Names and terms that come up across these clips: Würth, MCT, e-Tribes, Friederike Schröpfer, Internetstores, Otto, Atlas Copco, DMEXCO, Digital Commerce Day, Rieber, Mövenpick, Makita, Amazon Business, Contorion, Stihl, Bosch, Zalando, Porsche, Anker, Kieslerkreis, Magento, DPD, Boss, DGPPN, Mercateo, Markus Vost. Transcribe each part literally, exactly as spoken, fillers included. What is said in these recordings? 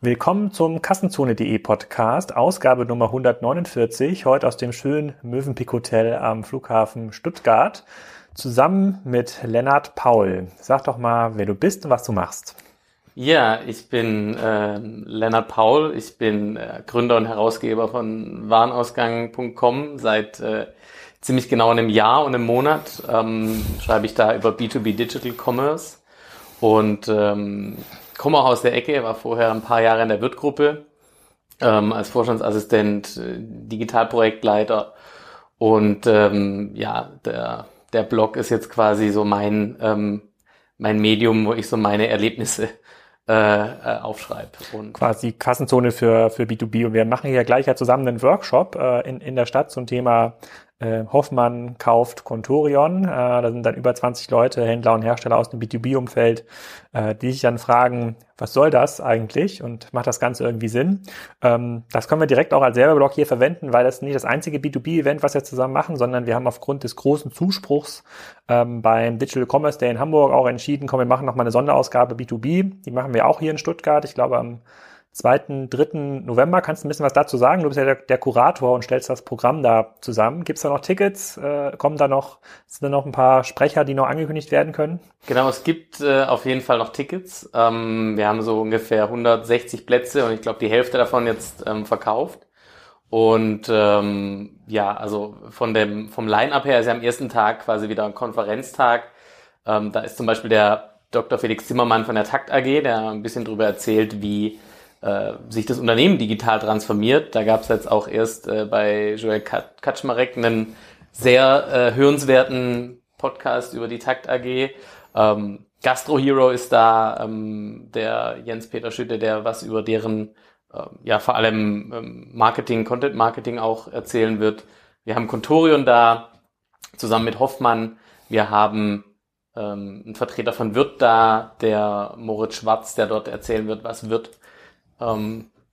Willkommen zum Kassenzone.de Podcast, Ausgabe Nummer hundertneunundvierzig, heute aus dem schönen Mövenpick Hotel am Flughafen Stuttgart, zusammen mit Lennart Paul. Sag doch mal, wer du bist und was du machst. Ja, ich bin äh, Lennart Paul, ich bin äh, Gründer und Herausgeber von Warenausgang Punkt com. Seit äh, ziemlich genau einem Jahr und einem Monat ähm, schreibe ich da über B zwei B Digital Commerce und ähm, komme auch aus der Ecke, war vorher ein paar Jahre in der Wirt-Gruppe ähm, als Vorstandsassistent, Digitalprojektleiter und ähm, ja, der, der Blog ist jetzt quasi so mein, ähm, mein Medium, wo ich so meine Erlebnisse äh, aufschreibe. Und quasi Kassenzone für, für B zwei B, und wir machen hier gleich ja zusammen einen Workshop äh, in, in der Stadt zum Thema äh, Hoffmann kauft Contorion. Äh, da sind dann über zwanzig Leute, Händler und Hersteller aus dem B zwei B-Umfeld, äh, die sich dann fragen, was soll das eigentlich und macht das Ganze irgendwie Sinn? Ähm, das können wir direkt auch als Werbeblog hier verwenden, weil das nicht das einzige B zwei B-Event, was wir zusammen machen, sondern wir haben aufgrund des großen Zuspruchs ähm, beim Digital Commerce Day in Hamburg auch entschieden, komm, wir machen nochmal eine Sonderausgabe B zwei B. Die machen wir auch hier in Stuttgart, ich glaube am zweiten, dritten November. Kannst du ein bisschen was dazu sagen? Du bist ja der, der Kurator und stellst das Programm da zusammen. Gibt es da noch Tickets? Äh, kommen da noch, sind da noch ein paar Sprecher, die noch angekündigt werden können? Genau, es gibt äh, auf jeden Fall noch Tickets. Ähm, wir haben so ungefähr hundertsechzig Plätze und ich glaube, die Hälfte davon jetzt ähm, verkauft. Und ähm, ja, also von dem vom Line-Up her ist ja am ersten Tag quasi wieder ein Konferenztag. Ähm, da ist zum Beispiel der Doktor Felix Zimmermann von der Takt A G, der ein bisschen drüber erzählt, wie sich das Unternehmen digital transformiert. Da gab es jetzt auch erst äh, bei Joel Kaczmarek einen sehr äh, hörenswerten Podcast über die Takt A G. Ähm, Gastro Hero ist da, ähm, der Jens-Peter Schütte, der was über deren äh, ja vor allem ähm, Marketing, Content-Marketing auch erzählen wird. Wir haben Contorion da, zusammen mit Hoffmann. Wir haben ähm, einen Vertreter von Würth da, der Moritz Schwarz, der dort erzählen wird, was Würth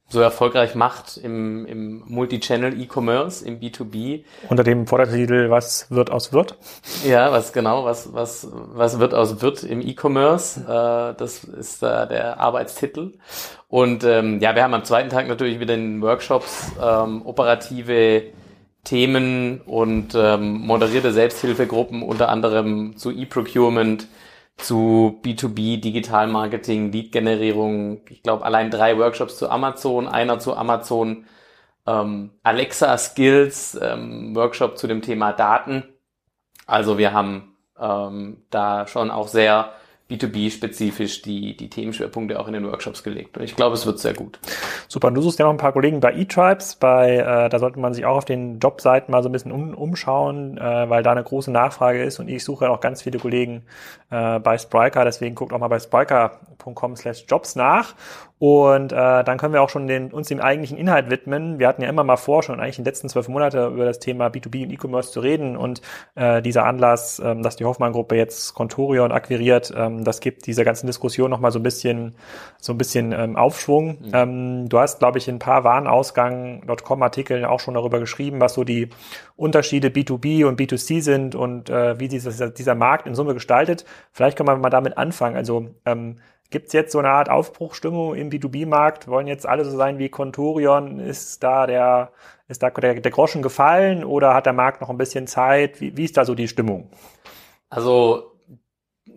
so erfolgreich macht im, im Multi-Channel-E-Commerce, im B zwei B. Unter dem Vordertitel, was wird aus Würth? Ja, was genau, was was was wird aus Würth im E-Commerce? Äh, das ist äh, der Arbeitstitel. Und ähm, ja, wir haben am zweiten Tag natürlich wieder in Workshops ähm, operative Themen und ähm, moderierte Selbsthilfegruppen, unter anderem zu E-Procurement, zu B zwei B, Digital-Marketing, Lead-Generierung, ich glaube allein drei Workshops zu Amazon, einer zu Amazon, ähm, Alexa-Skills, ähm, Workshop zu dem Thema Daten. Also wir haben ähm, da schon auch sehr B zwei B-spezifisch die, die Themenschwerpunkte auch in den Workshops gelegt. Und ich glaube, es wird sehr gut. Super, und du suchst ja noch ein paar Kollegen bei e-Tribes, bei, äh, da sollte man sich auch auf den Jobseiten mal so ein bisschen um, umschauen, äh, weil da eine große Nachfrage ist, und ich suche ja auch ganz viele Kollegen äh, bei Spryker, deswegen guckt auch mal bei Spryker.com slash Jobs nach. Und äh, dann können wir auch schon den, uns dem eigentlichen Inhalt widmen. Wir hatten ja immer mal vor, schon eigentlich in den letzten zwölf Monaten über das Thema B zwei B und E-Commerce zu reden. Und äh, dieser Anlass, ähm, dass die Hoffmann-Gruppe jetzt Contorion akquiriert, ähm, das gibt dieser ganzen Diskussion nochmal so ein bisschen so ein bisschen ähm, Aufschwung. Mhm. Ähm, du hast, glaube ich, in ein paar Warenausgang Punkt com Artikeln auch schon darüber geschrieben, was so die Unterschiede B zwei B und B zwei C sind und äh, wie sich das, dieser Markt in Summe gestaltet. Vielleicht können wir mal damit anfangen. Also ähm, Gibt es jetzt so eine Art Aufbruchstimmung im B zwei B-Markt? Wollen jetzt alle so sein wie Contorion? Ist da der ist da der, der Groschen gefallen oder hat der Markt noch ein bisschen Zeit? Wie, wie ist da so die Stimmung? Also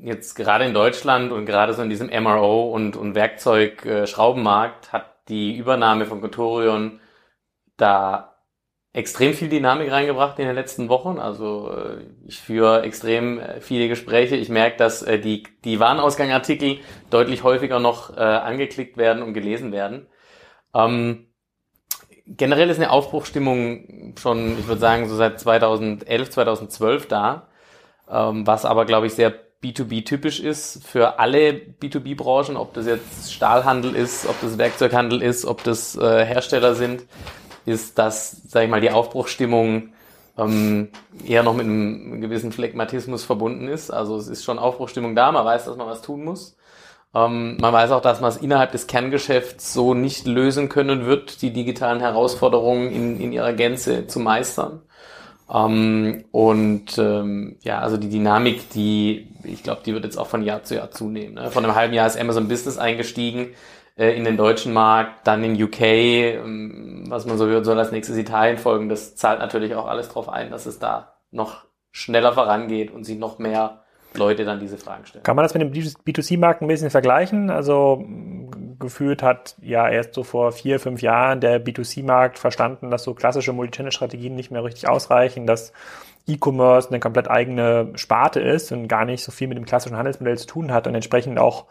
jetzt gerade in Deutschland und gerade so in diesem M R O- und, und Werkzeug-Schraubenmarkt hat die Übernahme von Contorion da extrem viel Dynamik reingebracht in den letzten Wochen. Also ich führe extrem viele Gespräche. Ich merke, dass die die Warenausgangartikel deutlich häufiger noch äh, angeklickt werden und gelesen werden. Ähm, generell ist eine Aufbruchstimmung schon, ich würde sagen, so seit zweitausendelf, zweitausendzwölf da, ähm, was aber, glaube ich, sehr B zwei B-typisch ist für alle B zwei B-Branchen, ob das jetzt Stahlhandel ist, ob das Werkzeughandel ist, ob das äh, Hersteller sind, ist, dass, sag ich mal, die Aufbruchstimmung ähm, eher noch mit einem gewissen Phlegmatismus verbunden ist. Also es ist schon Aufbruchstimmung da, man weiß, dass man was tun muss. Ähm, man weiß auch, dass man es innerhalb des Kerngeschäfts so nicht lösen können wird, die digitalen Herausforderungen in, in ihrer Gänze zu meistern. Ähm, und ähm, ja, also die Dynamik, die, ich glaube, die wird jetzt auch von Jahr zu Jahr zunehmen. Ne? Vor einem halben Jahr ist Amazon Business eingestiegen. äh, in den deutschen Markt, dann in U K, ähm, was man so hört, soll als nächstes Italien folgen. Das zahlt natürlich auch alles drauf ein, dass es da noch schneller vorangeht und sich noch mehr Leute dann diese Fragen stellen. Kann man das mit dem B zwei C-Markt ein bisschen vergleichen? Also gefühlt hat ja erst so vor vier, fünf Jahren der B zwei C-Markt verstanden, dass so klassische Multichannel-Strategien nicht mehr richtig ausreichen, dass E-Commerce eine komplett eigene Sparte ist und gar nicht so viel mit dem klassischen Handelsmodell zu tun hat und entsprechend auch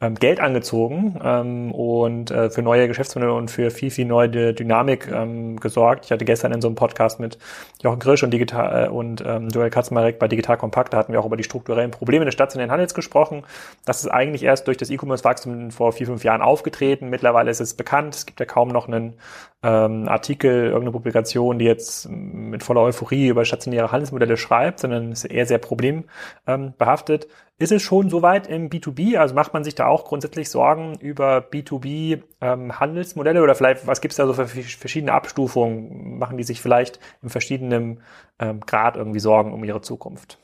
ähm, Geld angezogen ähm, und äh, für neue Geschäftsmodelle und für viel, viel neue Dynamik ähm, gesorgt. Ich hatte gestern in so einem Podcast mit Jochen Krisch und, Digital, äh, und ähm, Joel Kaczmarek bei Digital Kompakt, da hatten wir auch über die strukturellen Probleme des stationären Handels gesprochen. Das ist eigentlich erst durch das E-Commerce-Wachstum vor vier, fünf Jahren aufgetreten. Mittlerweile ist es bekannt. Es gibt ja kaum noch einen ähm, Artikel, irgendeine Publikation, die jetzt mit voller Euphorie über stationäre Handelsmodelle schreibt, sondern ist eher sehr problembehaftet. Ist es schon soweit im B zwei B? Also macht man sich da auch grundsätzlich Sorgen über B zwei B-Handelsmodelle ähm, oder vielleicht, was gibt es da so für verschiedene Abstufungen? Machen die sich vielleicht in verschiedenem ähm, Grad irgendwie Sorgen um ihre Zukunft?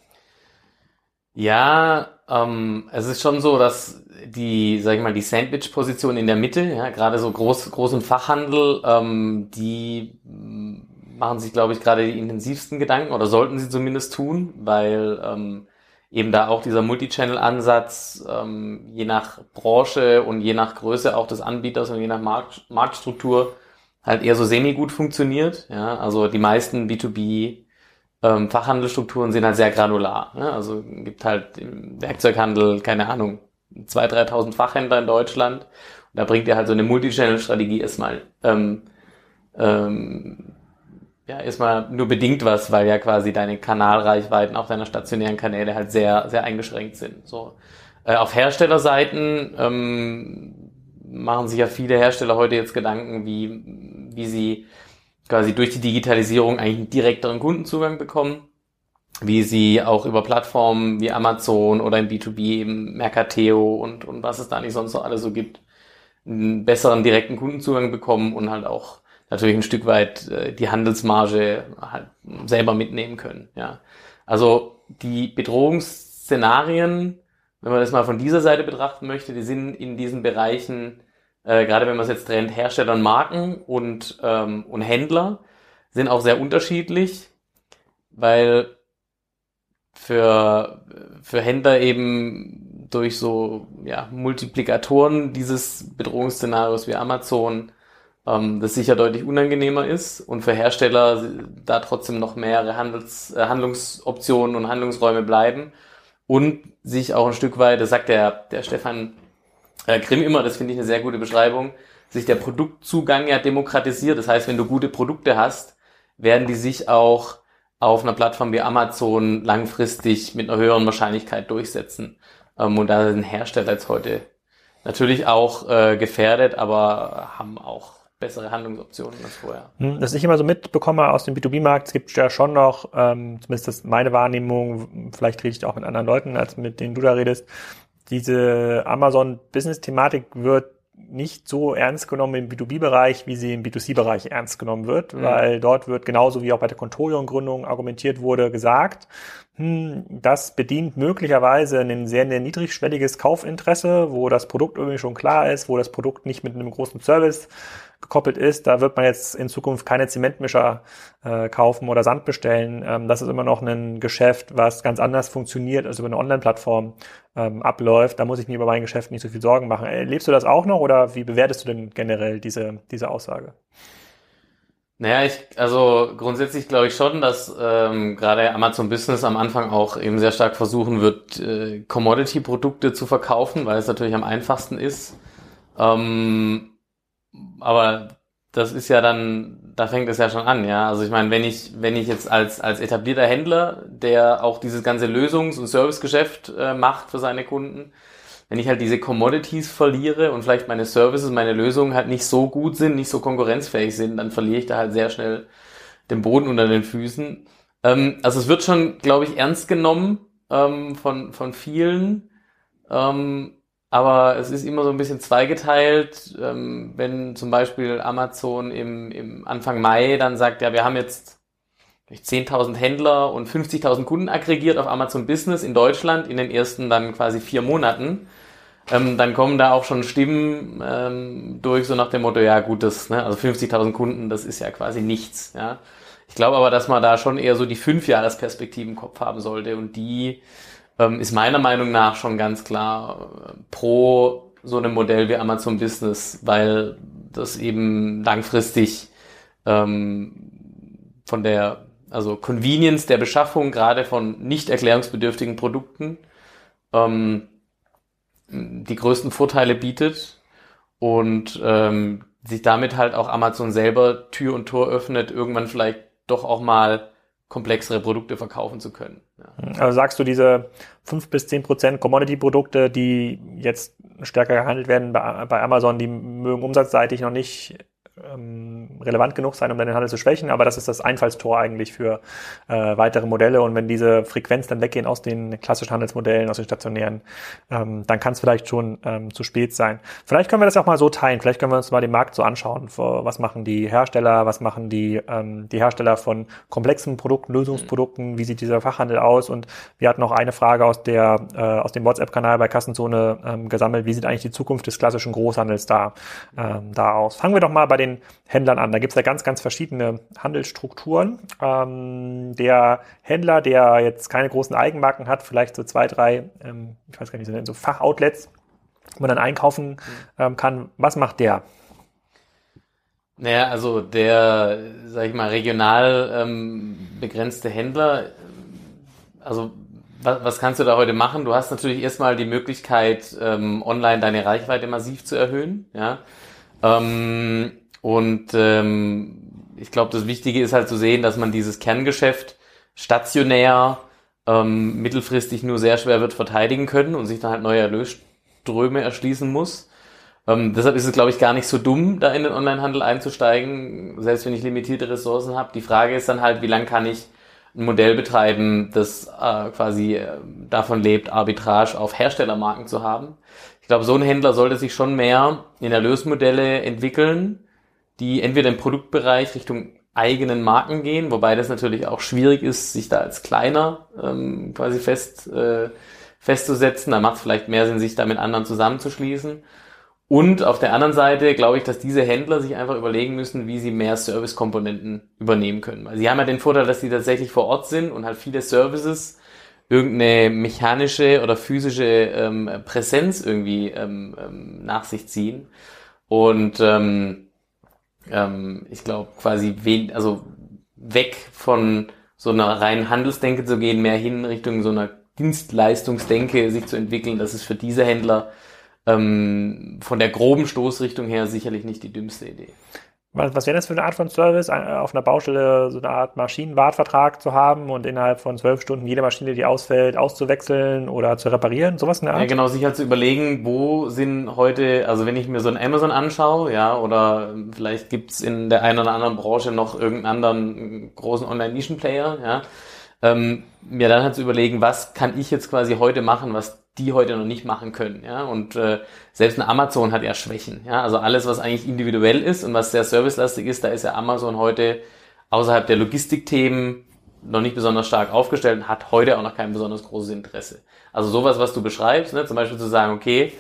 Ja, ähm, es ist schon so, dass die, sag ich mal, die Sandwich-Position in der Mitte, ja, gerade so groß, groß und Fachhandel, ähm, die machen sich, glaube ich, gerade die intensivsten Gedanken oder sollten sie zumindest tun, weil ähm, eben da auch dieser Multichannel-Ansatz ähm, je nach Branche und je nach Größe auch des Anbieters und je nach Markt, Marktstruktur halt eher so semi-gut funktioniert. Ja? Also die meisten B zwei B ähm, Fachhandelsstrukturen sind halt sehr granular. Ne? Also gibt halt im Werkzeughandel, keine Ahnung, zweitausend, dreitausend Fachhändler in Deutschland. Und da bringt ihr halt so eine Multichannel-Strategie erstmal ähm, ähm, ja, erstmal nur bedingt was, weil ja quasi deine Kanalreichweiten auch deiner stationären Kanäle halt sehr, sehr eingeschränkt sind. So. Äh, auf Herstellerseiten ähm, machen sich ja viele Hersteller heute jetzt Gedanken, wie, wie sie quasi durch die Digitalisierung eigentlich einen direkteren Kundenzugang bekommen, wie sie auch über Plattformen wie Amazon oder im B zwei B eben Mercateo und, und was es da nicht sonst noch alles so gibt, einen besseren direkten Kundenzugang bekommen und halt auch natürlich ein Stück weit äh, die Handelsmarge halt selber mitnehmen können. Ja. Also die Bedrohungsszenarien, wenn man das mal von dieser Seite betrachten möchte, die sind in diesen Bereichen, äh, gerade wenn man es jetzt trennt, Hersteller und Marken und, ähm, und Händler, sind auch sehr unterschiedlich, weil für, für Händler eben durch so ja, Multiplikatoren dieses Bedrohungsszenarios wie Amazon das sicher deutlich unangenehmer ist und für Hersteller da trotzdem noch mehrere Handels, Handlungsoptionen und Handlungsräume bleiben und sich auch ein Stück weit, das sagt der, der Stefan Krim immer, das finde ich eine sehr gute Beschreibung, sich der Produktzugang ja demokratisiert. Das heißt, wenn du gute Produkte hast, werden die sich auch auf einer Plattform wie Amazon langfristig mit einer höheren Wahrscheinlichkeit durchsetzen. Und da sind Hersteller jetzt heute natürlich auch gefährdet, aber haben auch bessere Handlungsoptionen als vorher. Das ich immer so mitbekomme aus dem B zwei B-Markt, es gibt ja schon noch, ähm, zumindest das ist meine Wahrnehmung, vielleicht rede ich auch mit anderen Leuten, als mit denen du da redest, diese Amazon-Business-Thematik wird nicht so ernst genommen im B zwei B-Bereich, wie sie im B zwei C-Bereich ernst genommen wird, mhm. weil dort wird genauso wie auch bei der Contorion-Gründung argumentiert wurde, gesagt, hm, das bedient möglicherweise ein sehr, sehr niedrigschwelliges Kaufinteresse, wo das Produkt irgendwie schon klar ist, wo das Produkt nicht mit einem großen Service gekoppelt ist. Da wird man jetzt in Zukunft keine Zementmischer äh, kaufen oder Sand bestellen. Ähm, das ist immer noch ein Geschäft, was ganz anders funktioniert, als über eine Online-Plattform ähm, abläuft. Da muss ich mir über mein Geschäft nicht so viel Sorgen machen. Erlebst du das auch noch oder wie bewertest du denn generell diese diese Aussage? Naja, ich, also grundsätzlich glaube ich schon, dass ähm, gerade Amazon Business am Anfang auch eben sehr stark versuchen wird, äh, Commodity-Produkte zu verkaufen, weil es natürlich am einfachsten ist. Ähm, Aber das ist ja dann, da fängt es ja schon an, ja. Also ich meine, wenn ich, wenn ich jetzt als, als etablierter Händler, der auch dieses ganze Lösungs- und Servicegeschäft äh, macht für seine Kunden, wenn ich halt diese Commodities verliere und vielleicht meine Services, meine Lösungen halt nicht so gut sind, nicht so konkurrenzfähig sind, dann verliere ich da halt sehr schnell den Boden unter den Füßen. Ähm, also es wird schon, glaube ich, ernst genommen ähm, von, von vielen, ähm, aber es ist immer so ein bisschen zweigeteilt, ähm, wenn zum Beispiel Amazon im, im Anfang Mai dann sagt, ja, wir haben jetzt zehntausend Händler und fünfzigtausend Kunden aggregiert auf Amazon Business in Deutschland in den ersten dann quasi vier Monaten. ähm, dann kommen da auch schon Stimmen ähm, durch, so nach dem Motto, ja gut, das, ne, also fünfzigtausend Kunden, das ist ja quasi nichts. Ja. Ich glaube aber, dass man da schon eher so die Fünfjahresperspektive im Kopf haben sollte, und die ähm, ist meiner Meinung nach schon ganz klar äh, pro so einem Modell wie Amazon Business, weil das eben langfristig ähm, von der, also Convenience der Beschaffung, gerade von nicht erklärungsbedürftigen Produkten, ähm, die größten Vorteile bietet und ähm, sich damit halt auch Amazon selber Tür und Tor öffnet, irgendwann vielleicht doch auch mal komplexere Produkte verkaufen zu können. Ja. Also sagst du, diese fünf bis zehn Prozent Commodity-Produkte, die jetzt stärker gehandelt werden bei, bei Amazon, die mögen umsatzseitig noch nicht relevant genug sein, um dann den Handel zu schwächen, aber das ist das Einfallstor eigentlich für äh, weitere Modelle, und wenn diese Frequenz dann weggehen aus den klassischen Handelsmodellen, aus den stationären, ähm, dann kann es vielleicht schon ähm, zu spät sein. Vielleicht können wir das auch mal so teilen, vielleicht können wir uns mal den Markt so anschauen, was machen die Hersteller, was machen die, ähm, die Hersteller von komplexen Produkten, Lösungsprodukten, wie sieht dieser Fachhandel aus, und wir hatten auch eine Frage aus der äh, aus dem WhatsApp-Kanal bei Kassenzone ähm, gesammelt, wie sieht eigentlich die Zukunft des klassischen Großhandels da, ähm, da aus? Fangen wir doch mal bei den Händlern an. Da gibt es ja ganz, ganz verschiedene Handelsstrukturen. Ähm, der Händler, der jetzt keine großen Eigenmarken hat, vielleicht so zwei, drei, ähm, ich weiß gar nicht, so Fachoutlets, wo man dann einkaufen ähm, kann. Was macht der? Naja, also der, sag ich mal, regional ähm, begrenzte Händler, also was, was kannst du da heute machen? Du hast natürlich erstmal die Möglichkeit, ähm, online deine Reichweite massiv zu erhöhen, ja. Ähm, und ähm, ich glaube, das Wichtige ist halt zu sehen, dass man dieses Kerngeschäft stationär ähm, mittelfristig nur sehr schwer wird verteidigen können und sich dann halt neue Erlösströme erschließen muss. Ähm, deshalb ist es, glaube ich, gar nicht so dumm, da in den Onlinehandel einzusteigen, selbst wenn ich limitierte Ressourcen habe. Die Frage ist dann halt, wie lange kann ich ein Modell betreiben, das äh, quasi äh, davon lebt, Arbitrage auf Herstellermarken zu haben. Ich glaube, so ein Händler sollte sich schon mehr in Erlösmodelle entwickeln, die entweder im Produktbereich Richtung eigenen Marken gehen, wobei das natürlich auch schwierig ist, sich da als kleiner ähm, quasi fest äh, festzusetzen. Da macht es vielleicht mehr Sinn, sich da mit anderen zusammenzuschließen. Und auf der anderen Seite glaube ich, dass diese Händler sich einfach überlegen müssen, wie sie mehr Servicekomponenten übernehmen können. Weil sie haben ja den Vorteil, dass sie tatsächlich vor Ort sind und halt viele Services, irgendeine mechanische oder physische ähm, Präsenz irgendwie ähm, ähm, nach sich ziehen. Und ähm, ähm, ich glaube quasi, wen, also weg von so einer reinen Handelsdenke zu gehen, mehr hin Richtung so einer Dienstleistungsdenke sich zu entwickeln, das ist für diese Händler ähm, von der groben Stoßrichtung her sicherlich nicht die dümmste Idee. Was wäre das für eine Art von Service, auf einer Baustelle so eine Art Maschinenwartvertrag zu haben und innerhalb von zwölf Stunden jede Maschine, die ausfällt, auszuwechseln oder zu reparieren, sowas in der Art? Ja, genau, sich halt zu überlegen, wo sind heute, also wenn ich mir so ein Amazon anschaue, ja, oder vielleicht gibt's in der einen oder anderen Branche noch irgendeinen anderen großen Online-Nischen-Player, ja, ähm, mir dann halt zu überlegen, was kann ich jetzt quasi heute machen, was die heute noch nicht machen können, ja, und äh, selbst eine Amazon hat ja Schwächen, ja, also alles, was eigentlich individuell ist und was sehr servicelastig ist, da ist ja Amazon heute außerhalb der Logistikthemen noch nicht besonders stark aufgestellt und hat heute auch noch kein besonders großes Interesse. Also sowas, was du beschreibst, ne, zum Beispiel zu sagen, okay,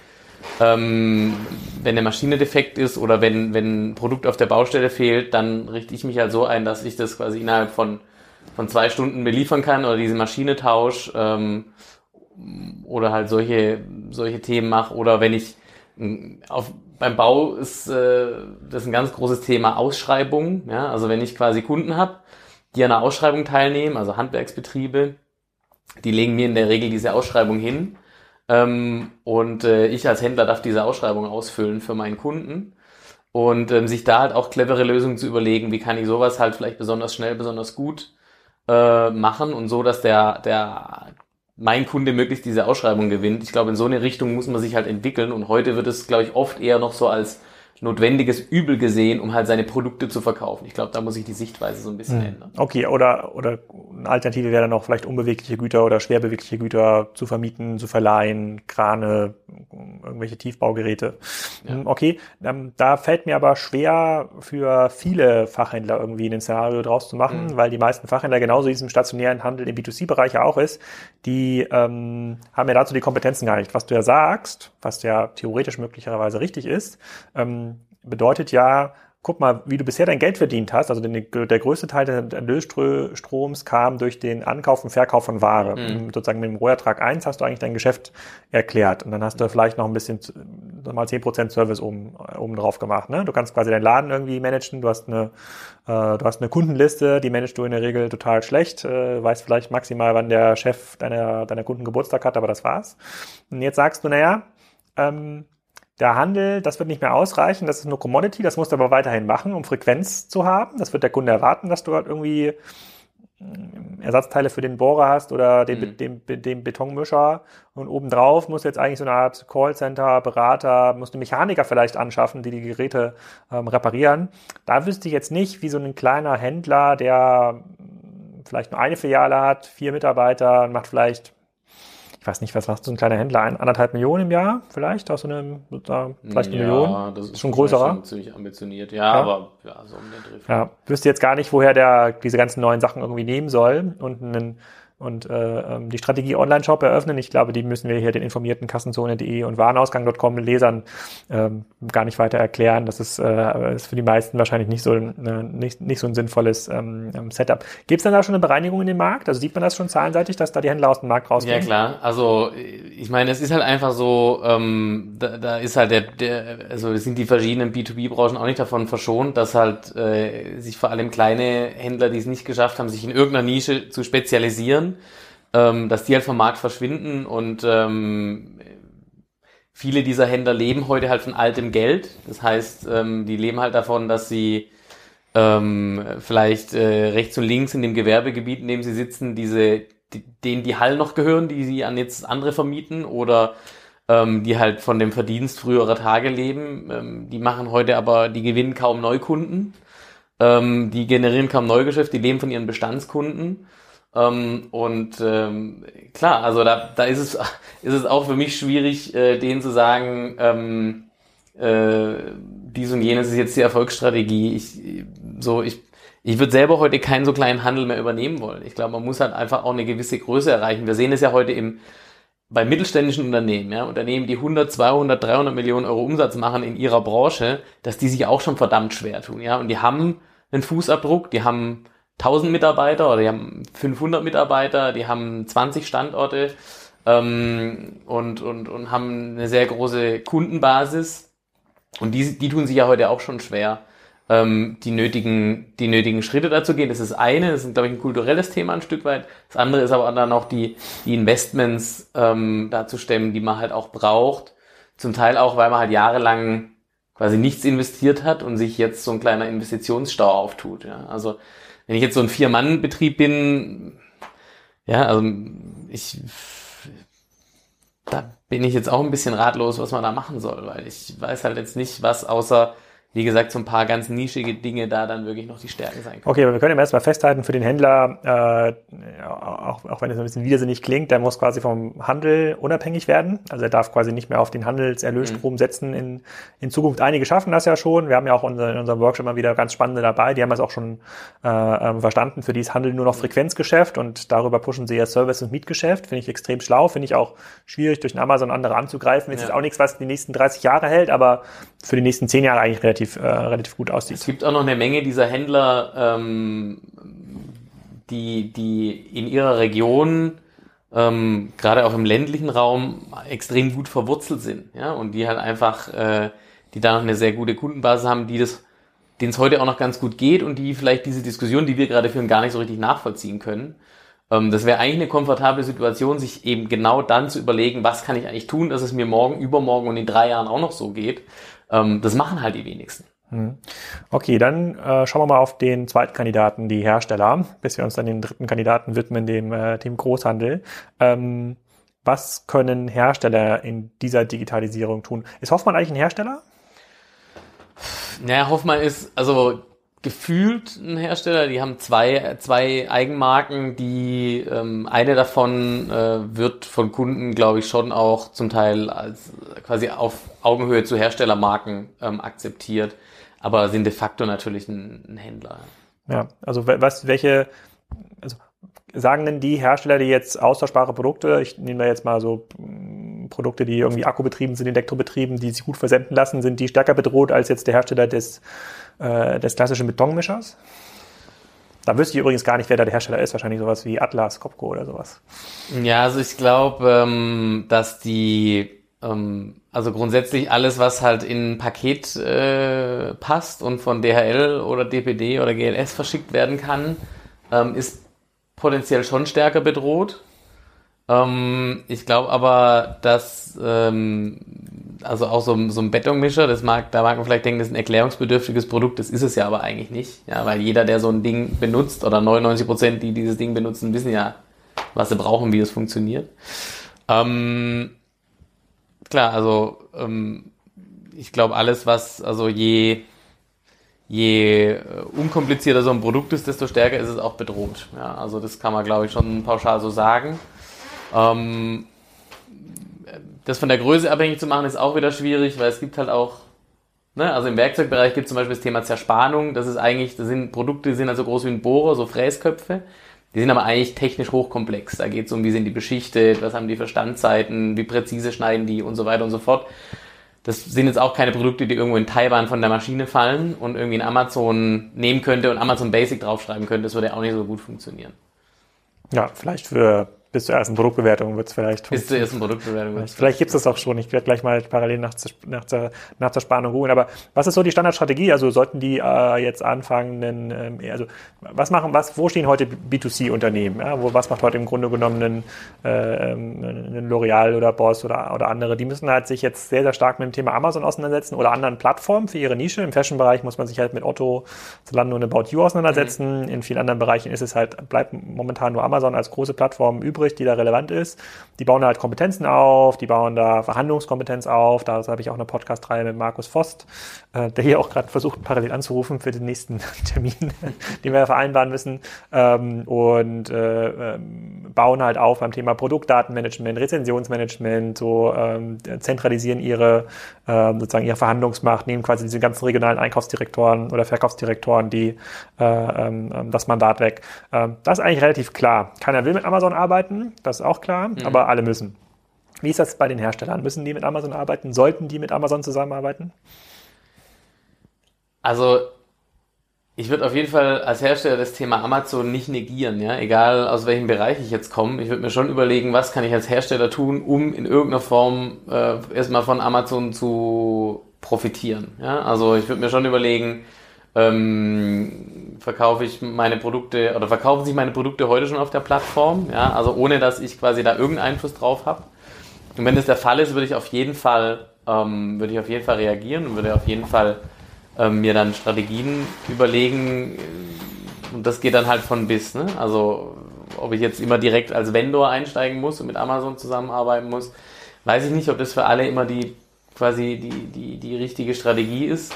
ähm, wenn eine Maschine defekt ist oder wenn, wenn ein Produkt auf der Baustelle fehlt, dann richte ich mich halt so ein, dass ich das quasi innerhalb von, von zwei Stunden beliefern kann oder diese Maschine tausche, ähm, oder halt solche solche Themen mache, oder wenn ich auf, beim Bau ist äh, das ist ein ganz großes Thema Ausschreibung, ja, also wenn ich quasi Kunden habe, die an einer Ausschreibung teilnehmen, also Handwerksbetriebe, die legen mir in der Regel diese Ausschreibung hin, ähm, und äh, ich als Händler darf diese Ausschreibung ausfüllen für meinen Kunden und ähm, sich da halt auch clevere Lösungen zu überlegen, wie kann ich sowas halt vielleicht besonders schnell, besonders gut äh, machen und so, dass der der mein Kunde möglichst diese Ausschreibung gewinnt. Ich glaube, in so eine Richtung muss man sich halt entwickeln, und heute wird es, glaube ich, oft eher noch so als notwendiges Übel gesehen, um halt seine Produkte zu verkaufen. Ich glaube, da muss sich die Sichtweise so ein bisschen mhm. ändern. Okay, oder oder eine Alternative wäre dann auch vielleicht unbewegliche Güter oder schwer bewegliche Güter zu vermieten, zu verleihen, Krane, irgendwelche Tiefbaugeräte. Ja. Okay, da fällt mir aber schwer, für viele Fachhändler irgendwie ein Szenario draus zu machen, mhm. weil die meisten Fachhändler genauso diesem stationären Handel im B zwei C Bereich ja auch ist, die ähm, haben ja dazu die Kompetenzen gar nicht. Was du ja sagst, was ja theoretisch möglicherweise richtig ist, ähm, bedeutet ja, guck mal, wie du bisher dein Geld verdient hast. Also den, der größte Teil des Erlösstroms kam durch den Ankauf und Verkauf von Ware. Mhm. Sozusagen mit dem Rohertrag eins hast du eigentlich dein Geschäft erklärt. Und dann hast du vielleicht noch ein bisschen, nochmal zehn Prozent Service oben, oben drauf gemacht. Ne? Du kannst quasi deinen Laden irgendwie managen. Du hast, eine, äh, du hast eine Kundenliste, die managst du in der Regel total schlecht. Äh, weißt vielleicht maximal, wann der Chef deiner, deiner Kunden Geburtstag hat, aber das war's. Und jetzt sagst du, naja, ähm, der Handel, das wird nicht mehr ausreichen, das ist nur Commodity, das musst du aber weiterhin machen, um Frequenz zu haben. Das wird der Kunde erwarten, dass du halt irgendwie Ersatzteile für den Bohrer hast oder den, mhm. den, den, den Betonmischer. Und obendrauf musst du jetzt eigentlich so eine Art Callcenter, Berater, musst du Mechaniker vielleicht anschaffen, die die Geräte ähm, reparieren. Da wüsste ich jetzt nicht, wie so ein kleiner Händler, der vielleicht nur eine Filiale hat, vier Mitarbeiter und macht vielleicht... Ich weiß nicht, was machst du, ein kleiner Händler, ein, anderthalb Millionen im Jahr vielleicht, aus so einem, da, vielleicht eine ja, Million, das ist schon größerer. Schon ziemlich ambitioniert, ja, ja. aber ja, so um den Dreh. Ja, wüsste jetzt gar nicht, woher der diese ganzen neuen Sachen irgendwie nehmen soll und einen, und äh, die Strategie Online-Shop eröffnen. Ich glaube, die müssen wir hier den informierten Kassenzone punkt de und Warenausgang punkt com Lesern ähm, gar nicht weiter erklären. Das ist, äh, ist für die meisten wahrscheinlich nicht so ein, äh, nicht, nicht so ein sinnvolles ähm, Setup. Gibt es denn da schon eine Bereinigung in dem Markt? Also sieht man das schon zahlenseitig, dass da die Händler aus dem Markt rausgehen? Ja, klar. Also ich meine, es ist halt einfach so, ähm, da, da ist halt der, der, also sind die verschiedenen B zwei B Branchen auch nicht davon verschont, dass halt äh, sich vor allem kleine Händler, die es nicht geschafft haben, sich in irgendeiner Nische zu spezialisieren, Ähm, dass die halt vom Markt verschwinden und ähm, viele dieser Händler leben heute halt von altem Geld. Das heißt, ähm, die leben halt davon, dass sie ähm, vielleicht äh, rechts und links in dem Gewerbegebiet, in dem sie sitzen, diese, die, denen die Hallen noch gehören, die sie an jetzt andere vermieten oder ähm, die halt von dem Verdienst früherer Tage leben. Ähm, die machen heute aber, die gewinnen kaum Neukunden, ähm, die generieren kaum Neugeschäft, die leben von ihren Bestandskunden. Ähm, und ähm, klar, also da, da ist es, ist es auch für mich schwierig, äh, denen zu sagen, ähm, äh, dies und jenes ist jetzt die Erfolgsstrategie. Ich, so, ich, ich würde selber heute keinen so kleinen Handel mehr übernehmen wollen. Ich glaube, man muss halt einfach auch eine gewisse Größe erreichen. Wir sehen es ja heute im, bei mittelständischen Unternehmen, ja, Unternehmen, die hundert, zweihundert, dreihundert Millionen Euro Umsatz machen in ihrer Branche, dass die sich auch schon verdammt schwer tun, ja, und die haben einen Fußabdruck, die haben tausend Mitarbeiter oder die haben fünfhundert Mitarbeiter, die haben zwanzig Standorte ähm, und und und haben eine sehr große Kundenbasis und die die tun sich ja heute auch schon schwer, ähm, die nötigen die nötigen Schritte dazu gehen. Das ist eine, das ist glaube ich ein kulturelles Thema ein Stück weit. Das andere ist aber dann auch die die Investments ähm, dazu stemmen, die man halt auch braucht. Zum Teil auch, weil man halt jahrelang quasi nichts investiert hat und sich jetzt so ein kleiner Investitionsstau auftut. Ja, also wenn ich jetzt so ein Vier-Mann-Betrieb bin, ja, also ich, da bin ich jetzt auch ein bisschen ratlos, was man da machen soll, weil ich weiß halt jetzt nicht, was außer, wie gesagt, so ein paar ganz nischige Dinge da dann wirklich noch die Stärken sein können. Okay, aber wir können ja erstmal festhalten, für den Händler, äh, auch, auch wenn es ein bisschen widersinnig klingt, der muss quasi vom Handel unabhängig werden. Also er darf quasi nicht mehr auf den Handelserlösstrom mhm. setzen in, in Zukunft. Einige schaffen das ja schon. Wir haben ja auch unser, in unserem Workshop mal wieder ganz Spannende dabei. Die haben das auch schon äh, verstanden. Für die ist Handel nur noch Frequenzgeschäft und darüber pushen sie ja Service- und Mietgeschäft. Finde ich extrem schlau. Finde ich auch schwierig, durch den Amazon andere anzugreifen. Ist ja jetzt auch nichts, was die nächsten dreißig Jahre hält, aber für die nächsten zehn Jahre eigentlich relativ Äh, relativ gut aussieht. Es gibt auch noch eine Menge dieser Händler, ähm, die, die in ihrer Region, ähm, gerade auch im ländlichen Raum, extrem gut verwurzelt sind, ja, und die halt einfach, äh, die da noch eine sehr gute Kundenbasis haben, die das, denen es heute auch noch ganz gut geht und die vielleicht diese Diskussion, die wir gerade führen, gar nicht so richtig nachvollziehen können. Ähm, das wäre eigentlich eine komfortable Situation, sich eben genau dann zu überlegen, was kann ich eigentlich tun, dass es mir morgen, übermorgen und in drei Jahren auch noch so geht. Das machen halt die wenigsten. Okay, dann äh, schauen wir mal auf den zweiten Kandidaten, die Hersteller, bis wir uns dann den dritten Kandidaten widmen, dem, äh, dem Großhandel. Ähm, was können Hersteller in dieser Digitalisierung tun? Ist Hoffmann eigentlich ein Hersteller? Naja, Hoffmann ist also gefühlt ein Hersteller. Die haben zwei zwei Eigenmarken, die ähm, eine davon äh, wird von Kunden, glaube ich, schon auch zum Teil als quasi auf Augenhöhe zu Herstellermarken ähm, akzeptiert, aber sind de facto natürlich ein, ein Händler. Ja, also was welche also sagen denn die Hersteller, die jetzt austauschbare Produkte, ich nehme da jetzt mal so Produkte, die irgendwie akkubetrieben sind, elektrobetrieben, die sich gut versenden lassen, sind die stärker bedroht als jetzt der Hersteller des, äh, des klassischen Betonmischers? Da wüsste ich übrigens gar nicht, wer da der Hersteller ist. Wahrscheinlich sowas wie Atlas, Copco oder sowas. Ja, also ich glaube, ähm, dass die, ähm, also grundsätzlich alles, was halt in ein Paket äh, passt und von D H L oder D P D oder G L S verschickt werden kann, ähm, ist potenziell schon stärker bedroht. Ich glaube aber, dass ähm, also auch so, so ein Betonmischer, das mag, da mag man vielleicht denken, das ist ein erklärungsbedürftiges Produkt, das ist es ja aber eigentlich nicht, ja, weil jeder, der so ein Ding benutzt, oder neunundneunzig Prozent, die dieses Ding benutzen, wissen ja, was sie brauchen, wie es funktioniert. Ähm, klar, also ähm, ich glaube, alles, was, also je Je unkomplizierter so ein Produkt ist, desto stärker ist es auch bedroht. Ja, also das kann man, glaube ich, schon pauschal so sagen. Ähm, das von der Größe abhängig zu machen, ist auch wieder schwierig, weil es gibt halt auch, ne, also im Werkzeugbereich gibt es zum Beispiel das Thema Zerspanung. Das ist eigentlich, das sind Produkte, die sind also groß wie ein Bohrer, so Fräsköpfe. Die sind aber eigentlich technisch hochkomplex. Da geht es um, wie sind die beschichtet, was haben die für Standzeiten, wie präzise schneiden die und so weiter und so fort. Das sind jetzt auch keine Produkte, die irgendwo in Taiwan von der Maschine fallen und irgendwie in Amazon nehmen könnte und Amazon Basic draufschreiben könnte. Das würde auch nicht so gut funktionieren. Ja, vielleicht für bis zur ersten Produktbewertung wird es vielleicht Bis zur ersten Produktbewertung wird es Vielleicht gibt es das auch schon. Ich werde gleich mal parallel nach, nach, der, nach der Spannung googeln. Aber was ist so die Standardstrategie? Also sollten die äh, jetzt anfangen, denn, äh, also was machen, was, wo stehen heute B zwei C Unternehmen? Ja? Wo, was macht heute im Grunde genommen ein äh, L'Oreal oder Boss oder, oder andere? Die müssen halt sich jetzt sehr, sehr stark mit dem Thema Amazon auseinandersetzen oder anderen Plattformen für ihre Nische. Im Fashion-Bereich muss man sich halt mit Otto, Zalando und About You auseinandersetzen. Mhm. In vielen anderen Bereichen ist es halt, bleibt momentan nur Amazon als große Plattform übrig, die da relevant ist. Die bauen da halt Kompetenzen auf, die bauen da Verhandlungskompetenz auf. Da habe ich auch eine Podcast-Reihe mit Markus Vost, äh, der hier auch gerade versucht, parallel anzurufen für den nächsten Termin, den wir vereinbaren müssen. Ähm, und äh, ähm, bauen halt auf beim Thema Produktdatenmanagement, Rezensionsmanagement, so ähm, zentralisieren ihre, äh, sozusagen ihre Verhandlungsmacht, nehmen quasi diese ganzen regionalen Einkaufsdirektoren oder Verkaufsdirektoren, die äh, ähm, das Mandat weg. Ähm, das ist eigentlich relativ klar. Keiner will mit Amazon arbeiten. Das ist auch klar, mhm. aber alle müssen. Wie ist das bei den Herstellern? Müssen die mit Amazon arbeiten? Sollten die mit Amazon zusammenarbeiten? Also ich würde auf jeden Fall als Hersteller das Thema Amazon nicht negieren, ja? Egal aus welchem Bereich ich jetzt komme. Ich würde mir schon überlegen, was kann ich als Hersteller tun, um in irgendeiner Form äh, erstmal von Amazon zu profitieren. Ja? Also ich würde mir schon überlegen, Ähm, verkaufe ich meine Produkte oder verkaufen sich meine Produkte heute schon auf der Plattform, ja, also ohne dass ich quasi da irgendeinen Einfluss drauf habe. Und wenn das der Fall ist, würde ich auf jeden Fall ähm, würde ich auf jeden Fall reagieren und würde auf jeden Fall ähm, mir dann Strategien überlegen, und das geht dann halt von bis, ne? Also ob ich jetzt immer direkt als Vendor einsteigen muss und mit Amazon zusammenarbeiten muss, weiß ich nicht, ob das für alle immer die quasi die die die richtige Strategie ist.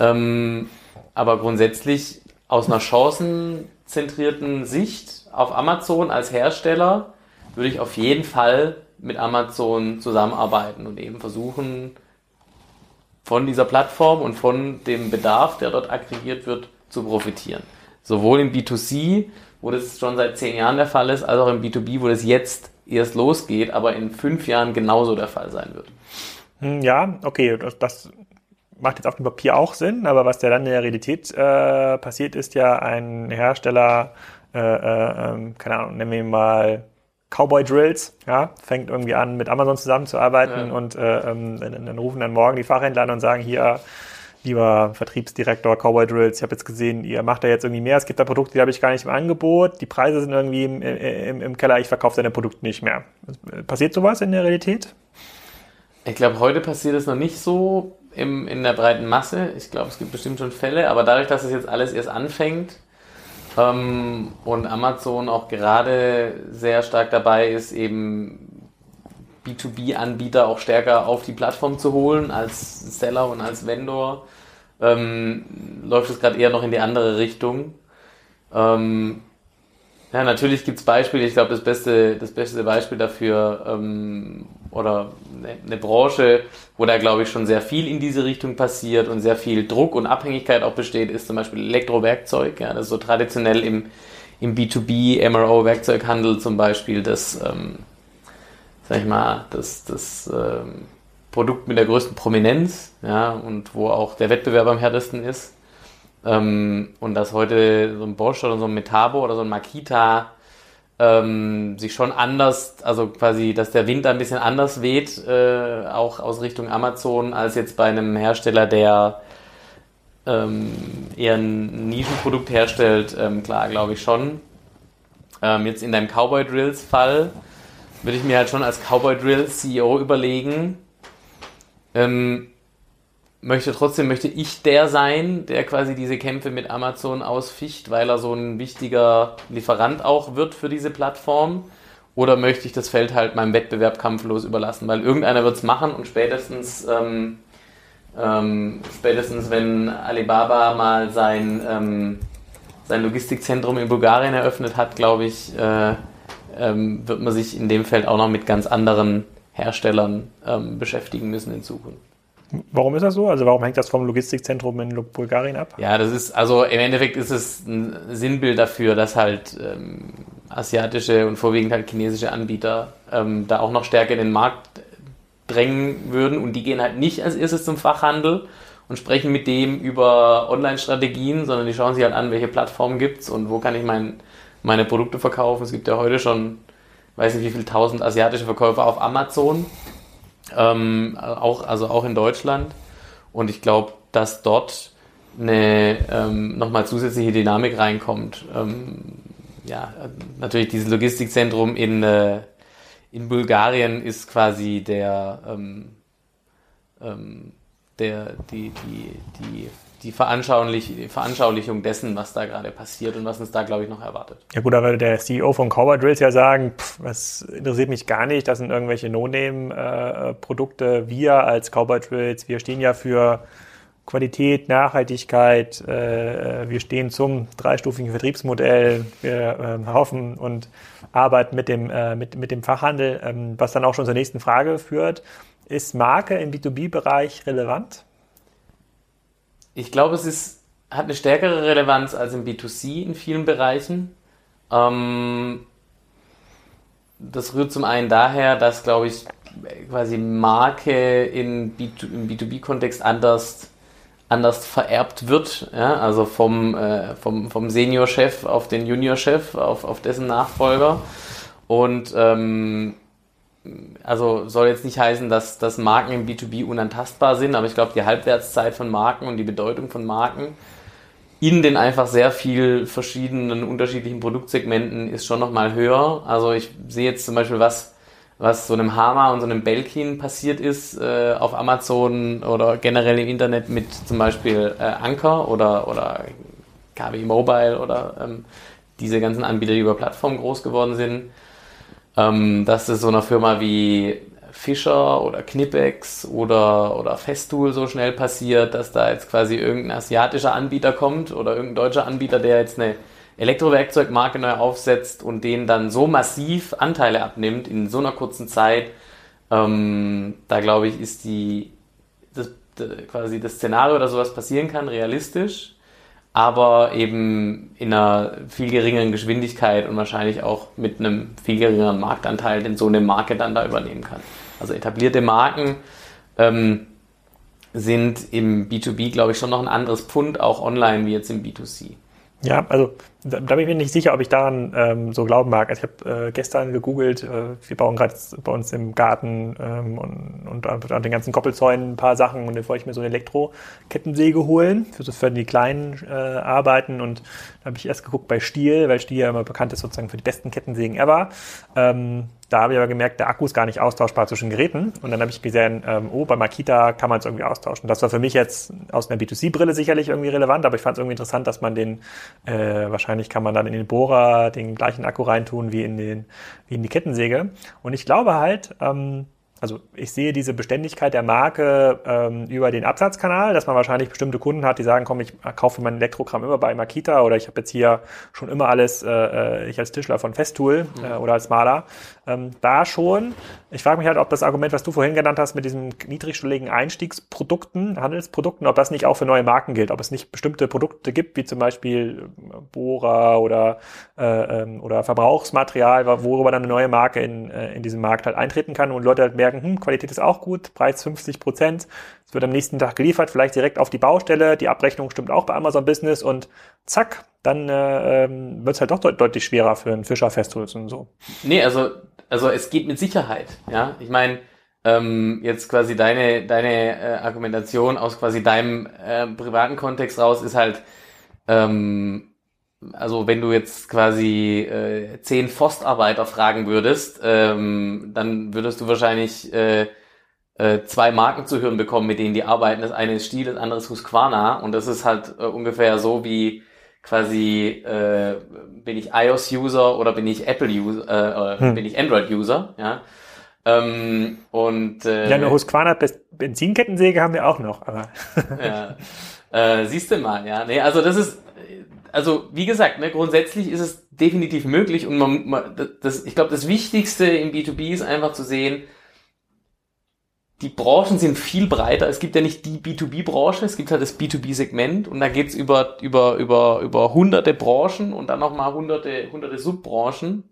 Ähm, Aber grundsätzlich aus einer chancenzentrierten Sicht auf Amazon als Hersteller würde ich auf jeden Fall mit Amazon zusammenarbeiten und eben versuchen, von dieser Plattform und von dem Bedarf, der dort aggregiert wird, zu profitieren. Sowohl im B zwei C, wo das schon seit zehn Jahren der Fall ist, als auch im B zwei B, wo das jetzt erst losgeht, aber in fünf Jahren genauso der Fall sein wird. Ja, okay, das... das macht jetzt auf dem Papier auch Sinn, aber was ja dann in der Realität äh, passiert, ist ja ein Hersteller, äh, äh, keine Ahnung, nennen wir ihn mal Cowboy Drills, ja, fängt irgendwie an, mit Amazon zusammenzuarbeiten, ja. und äh, ähm, dann, dann rufen dann morgen die Fachhändler an und sagen, hier, lieber Vertriebsdirektor Cowboy Drills, ich habe jetzt gesehen, ihr macht da jetzt irgendwie mehr, es gibt da Produkte, die habe ich gar nicht im Angebot, die Preise sind irgendwie im, im, im Keller, ich verkaufe deine Produkte nicht mehr. Passiert sowas in der Realität? Ich glaube, heute passiert es noch nicht so Im, in der breiten Masse. Ich glaube, es gibt bestimmt schon Fälle, aber dadurch, dass es jetzt alles erst anfängt ähm, und Amazon auch gerade sehr stark dabei ist, eben B zwei B Anbieter auch stärker auf die Plattform zu holen als Seller und als Vendor, ähm, läuft es gerade eher noch in die andere Richtung. Ähm, ja, natürlich gibt es Beispiele. Ich glaube, das beste, das beste Beispiel dafür ähm, oder eine Branche, wo da, glaube ich, schon sehr viel in diese Richtung passiert und sehr viel Druck und Abhängigkeit auch besteht, ist zum Beispiel Elektrowerkzeug. Ja, das ist so traditionell im, im B zwei B, M R O-Werkzeughandel zum Beispiel das, ähm, sag ich mal, das, das ähm, Produkt mit der größten Prominenz, ja, und wo auch der Wettbewerb am härtesten ist. Ähm, und dass heute so ein Bosch oder so ein Metabo oder so ein Makita ähm, sich schon anders, also quasi, dass der Wind ein bisschen anders weht, äh, auch aus Richtung Amazon, als jetzt bei einem Hersteller, der ähm, eher ein Nischenprodukt herstellt. Ähm, klar, glaube ich schon. Ähm, jetzt in deinem Cowboy Drills-Fall würde ich mir halt schon als Cowboy Drills C E O überlegen, ähm, Möchte trotzdem möchte ich der sein, der quasi diese Kämpfe mit Amazon ausficht, weil er so ein wichtiger Lieferant auch wird für diese Plattform? Oder möchte ich das Feld halt meinem Wettbewerb kampflos überlassen? Weil irgendeiner wird es machen und spätestens, ähm, ähm, spätestens wenn Alibaba mal sein, ähm, sein Logistikzentrum in Bulgarien eröffnet hat, glaube ich, äh, ähm, wird man sich in dem Feld auch noch mit ganz anderen Herstellern ähm, beschäftigen müssen in Zukunft. Warum ist das so? Also warum hängt das vom Logistikzentrum in Bulgarien ab? Ja, das ist, also im Endeffekt ist es ein Sinnbild dafür, dass halt ähm, asiatische und vorwiegend halt chinesische Anbieter ähm, da auch noch stärker in den Markt drängen würden, und die gehen halt nicht als erstes zum Fachhandel und sprechen mit dem über Online-Strategien, sondern die schauen sich halt an, welche Plattformen gibt's und wo kann ich mein, meine Produkte verkaufen. Es gibt ja heute schon, weiß nicht wie viel tausend asiatische Verkäufer auf Amazon. Ähm, auch, also auch in Deutschland, und ich glaube, dass dort eine ähm, nochmal zusätzliche Dynamik reinkommt. Ähm, ja, natürlich dieses Logistikzentrum in, äh, in Bulgarien ist quasi der, ähm, ähm, der die, die, die Die Veranschaulich- Veranschaulichung dessen, was da gerade passiert und was uns da, glaube ich, noch erwartet. Ja gut, aber der C E O von Cowboy Drills ja sagen, pff, das interessiert mich gar nicht, das sind irgendwelche No-Name-Produkte. Wir als Cowboy Drills, wir stehen ja für Qualität, Nachhaltigkeit, äh, wir stehen zum dreistufigen Vertriebsmodell, wir äh, hoffen und arbeiten mit dem, äh, mit, mit dem Fachhandel, ähm, was dann auch schon zur nächsten Frage führt. Ist Marke im B zwei B-Bereich relevant? Ich glaube, es ist, hat eine stärkere Relevanz als im B zwei C in vielen Bereichen. Ähm, das rührt zum einen daher, dass, glaube ich, quasi Marke in B zwei, im B zwei B-Kontext anders, anders vererbt wird. Ja? Also vom, äh, vom, vom Senior-Chef auf den Junior-Chef, auf, auf dessen Nachfolger. Und ähm, also soll jetzt nicht heißen, dass, dass Marken im B zwei B unantastbar sind, aber ich glaube, die Halbwertszeit von Marken und die Bedeutung von Marken in den einfach sehr viel verschiedenen, unterschiedlichen Produktsegmenten ist schon nochmal höher. Also ich sehe jetzt zum Beispiel, was, was so einem Hama und so einem Belkin passiert ist äh, auf Amazon oder generell im Internet mit zum Beispiel äh, Anker oder, oder K W Mobile oder ähm, diese ganzen Anbieter, die über Plattformen groß geworden sind. Ähm, dass es so einer Firma wie Fischer oder Knipex oder, oder Festool so schnell passiert, dass da jetzt quasi irgendein asiatischer Anbieter kommt oder irgendein deutscher Anbieter, der jetzt eine Elektrowerkzeugmarke neu aufsetzt und denen dann so massiv Anteile abnimmt in so einer kurzen Zeit. Ähm, da glaube ich, ist die, das, quasi das Szenario, dass sowas passieren kann, realistisch, aber eben in einer viel geringeren Geschwindigkeit und wahrscheinlich auch mit einem viel geringeren Marktanteil, den so eine Marke dann da übernehmen kann. Also etablierte Marken ähm, sind im B zwei B, glaube ich, schon noch ein anderes Pfund, auch online, wie jetzt im B zwei C. Ja, also da, da bin ich mir nicht sicher, ob ich daran ähm, so glauben mag. Also ich habe äh, gestern gegoogelt, äh, wir bauen gerade bei uns im Garten ähm, und, und an den ganzen Koppelzäunen ein paar Sachen, und dann wollte ich mir so eine Elektro-Kettensäge holen für, so für die kleinen äh, Arbeiten, und da habe ich erst geguckt bei Stihl, weil Stihl ja immer bekannt ist sozusagen für die besten Kettensägen ever. Ähm, da habe ich aber gemerkt, der Akku ist gar nicht austauschbar zwischen Geräten, und dann habe ich gesehen, ähm, oh, bei Makita kann man es irgendwie austauschen. Das war für mich jetzt aus einer B zwei C-Brille sicherlich irgendwie relevant, aber ich fand es irgendwie interessant, dass man den äh, wahrscheinlich Wahrscheinlich kann man dann in den Bohrer den gleichen Akku reintun wie in, den, wie in die Kettensäge. Und ich glaube halt, ähm, also ich sehe diese Beständigkeit der Marke ähm, über den Absatzkanal, dass man wahrscheinlich bestimmte Kunden hat, die sagen, komm, ich kaufe mein Elektrogramm immer bei Makita oder ich habe jetzt hier schon immer alles, äh, ich als Tischler von Festool äh, oder als Maler, ähm, da schon. Ich frage mich halt, ob das Argument, was du vorhin genannt hast, mit diesen niedrigschwelligen Einstiegsprodukten, Handelsprodukten, ob das nicht auch für neue Marken gilt, ob es nicht bestimmte Produkte gibt, wie zum Beispiel Bohrer oder, äh, oder Verbrauchsmaterial, worüber dann eine neue Marke in, in diesem Markt halt eintreten kann und Leute halt mehr Hm, Qualität ist auch gut, Preis fünfzig Prozent, es wird am nächsten Tag geliefert, vielleicht direkt auf die Baustelle, die Abrechnung stimmt auch bei Amazon Business und zack, dann äh, wird es halt doch deut- deutlich schwerer für einen Fischer festzusetzen und so. Nee, also, also es geht mit Sicherheit, ja, ich meine, ähm, jetzt quasi deine, deine äh, Argumentation aus quasi deinem äh, privaten Kontext raus ist halt, ähm, also wenn du jetzt quasi äh, zehn Forstarbeiter fragen würdest, ähm, dann würdest du wahrscheinlich äh, äh, zwei Marken zu hören bekommen, mit denen die arbeiten. Das eine ist Stihl, das andere ist Husqvarna. Und das ist halt äh, ungefähr so wie quasi äh, bin ich iOS-User oder bin ich Apple-User, äh, hm. bin ich Android-User, ja. Ähm, und äh, ja, eine Husqvarna-Benzinkettensäge haben wir auch noch. Aber ja. äh, siehst du mal, ja. Nee, also das ist Also wie gesagt, ne, grundsätzlich ist es definitiv möglich und man, man, das, ich glaube, das Wichtigste im B zwei B ist einfach zu sehen, die Branchen sind viel breiter. Es gibt ja nicht die B zwei B-Branche, es gibt halt das B zwei B-Segment und da geht's über über über über hunderte Branchen und dann nochmal hunderte hunderte Subbranchen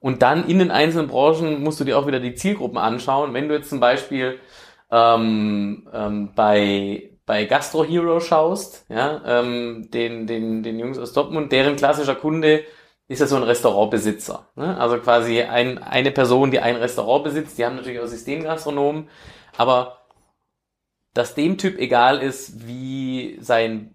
und dann in den einzelnen Branchen musst du dir auch wieder die Zielgruppen anschauen. Wenn du jetzt zum Beispiel ähm, ähm, bei bei Gastro Hero schaust, ja, ähm, den, den, den Jungs aus Dortmund, deren klassischer Kunde ist ja so ein Restaurantbesitzer, ne? Also quasi ein, eine Person, die ein Restaurant besitzt, die haben natürlich auch Systemgastronomen, aber dass dem Typ egal ist, wie sein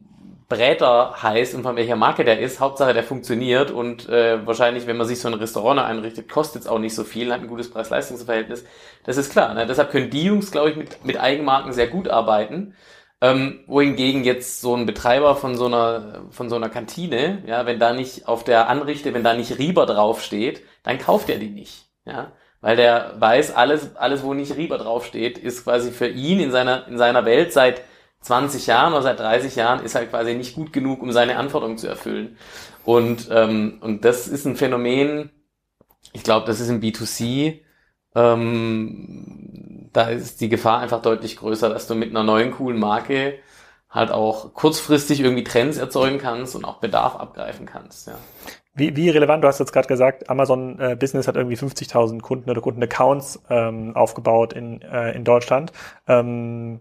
Bräter heißt und von welcher Marke der ist, Hauptsache der funktioniert und äh, wahrscheinlich, wenn man sich so ein Restaurant einrichtet, kostet es auch nicht so viel, hat ein gutes Preis-Leistungs-Verhältnis, das ist klar, ne? Deshalb können die Jungs, glaube ich, mit, mit Eigenmarken sehr gut arbeiten. Ähm, wohingegen jetzt so ein Betreiber von so einer, von so einer Kantine, ja, wenn da nicht auf der Anrichte, wenn da nicht Rieber draufsteht, dann kauft er die nicht, ja. Weil der weiß, alles, alles, wo nicht Rieber draufsteht, ist quasi für ihn in seiner, in seiner Welt seit zwanzig Jahren oder seit dreißig Jahren ist halt quasi nicht gut genug, um seine Anforderungen zu erfüllen. Und, ähm, und das ist ein Phänomen, ich glaube, das ist im B zwei C, ähm, da ist die Gefahr einfach deutlich größer, dass du mit einer neuen, coolen Marke halt auch kurzfristig irgendwie Trends erzeugen kannst und auch Bedarf abgreifen kannst, ja. Wie, wie relevant, du hast jetzt gerade gesagt, Amazon äh, Business hat irgendwie fünfzigtausend Kunden oder Kundenaccounts ähm, aufgebaut in, äh, in Deutschland. Ähm,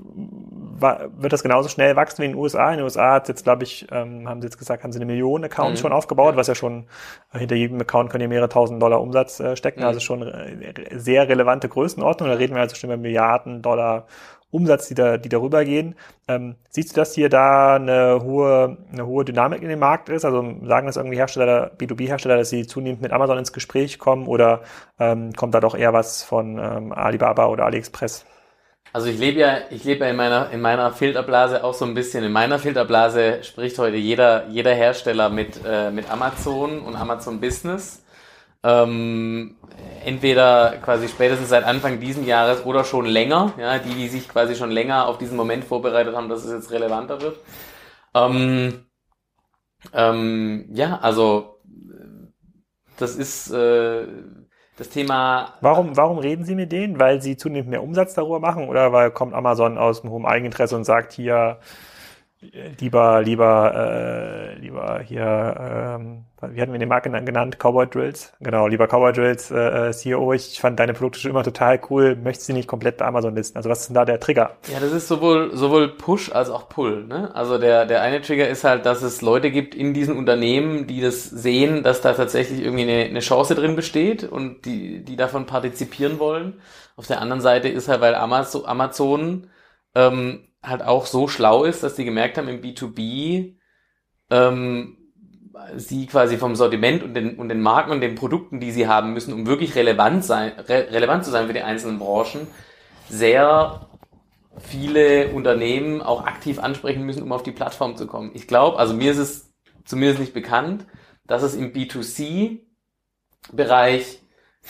war, wird das genauso schnell wachsen wie in den U S A? In den U S A hat jetzt, glaube ich, ähm, haben sie jetzt gesagt, haben sie eine Million Accounts mhm. schon aufgebaut, was ja schon äh, hinter jedem Account können ja mehrere tausend Dollar Umsatz äh, stecken, mhm. also schon re- sehr relevante Größenordnung. Da reden wir also schon über Milliarden Dollar Umsatz, die da, die darüber gehen. Ähm, siehst du, dass hier da eine hohe, eine hohe Dynamik in dem Markt ist? Also sagen das irgendwie Hersteller, B zwei B-Hersteller, dass sie zunehmend mit Amazon ins Gespräch kommen oder ähm, kommt da doch eher was von ähm, Alibaba oder AliExpress? Also ich lebe ja, ich lebe ja in meiner, in meiner Filterblase auch so ein bisschen. In meiner Filterblase spricht heute jeder, jeder Hersteller mit, äh, mit Amazon und Amazon Business. Ähm, entweder quasi spätestens seit Anfang diesen Jahres oder schon länger. Ja, die, die sich quasi schon länger auf diesen Moment vorbereitet haben, dass es jetzt relevanter wird. Ähm, ähm, ja, also, das ist, äh, Das Thema. Warum, warum reden Sie mit denen? Weil sie zunehmend mehr Umsatz darüber machen oder weil kommt Amazon aus dem hohen Eigeninteresse und sagt hier lieber, lieber, äh, lieber hier, ähm, wie hatten wir den Marken genannt? Cowboy Drills? Genau, lieber Cowboy Drills, äh, C E O, ich fand deine Produkte schon immer total cool, möchtest du nicht komplett bei Amazon listen? Also was ist denn da der Trigger? Ja, das ist sowohl, sowohl Push als auch Pull, ne? Also der, der eine Trigger ist halt, dass es Leute gibt in diesen Unternehmen, die das sehen, dass da tatsächlich irgendwie eine, eine Chance drin besteht und die, die davon partizipieren wollen. Auf der anderen Seite ist halt, weil Amazon, Amazon, ähm, halt auch so schlau ist, dass die gemerkt haben, im B zwei B ähm, sie quasi vom Sortiment und den, und den Marken und den Produkten, die sie haben müssen, um wirklich relevant sein, re- relevant zu sein für die einzelnen Branchen, sehr viele Unternehmen auch aktiv ansprechen müssen, um auf die Plattform zu kommen. Ich glaube, also mir ist es zumindest nicht bekannt, dass es im B zwei C-Bereich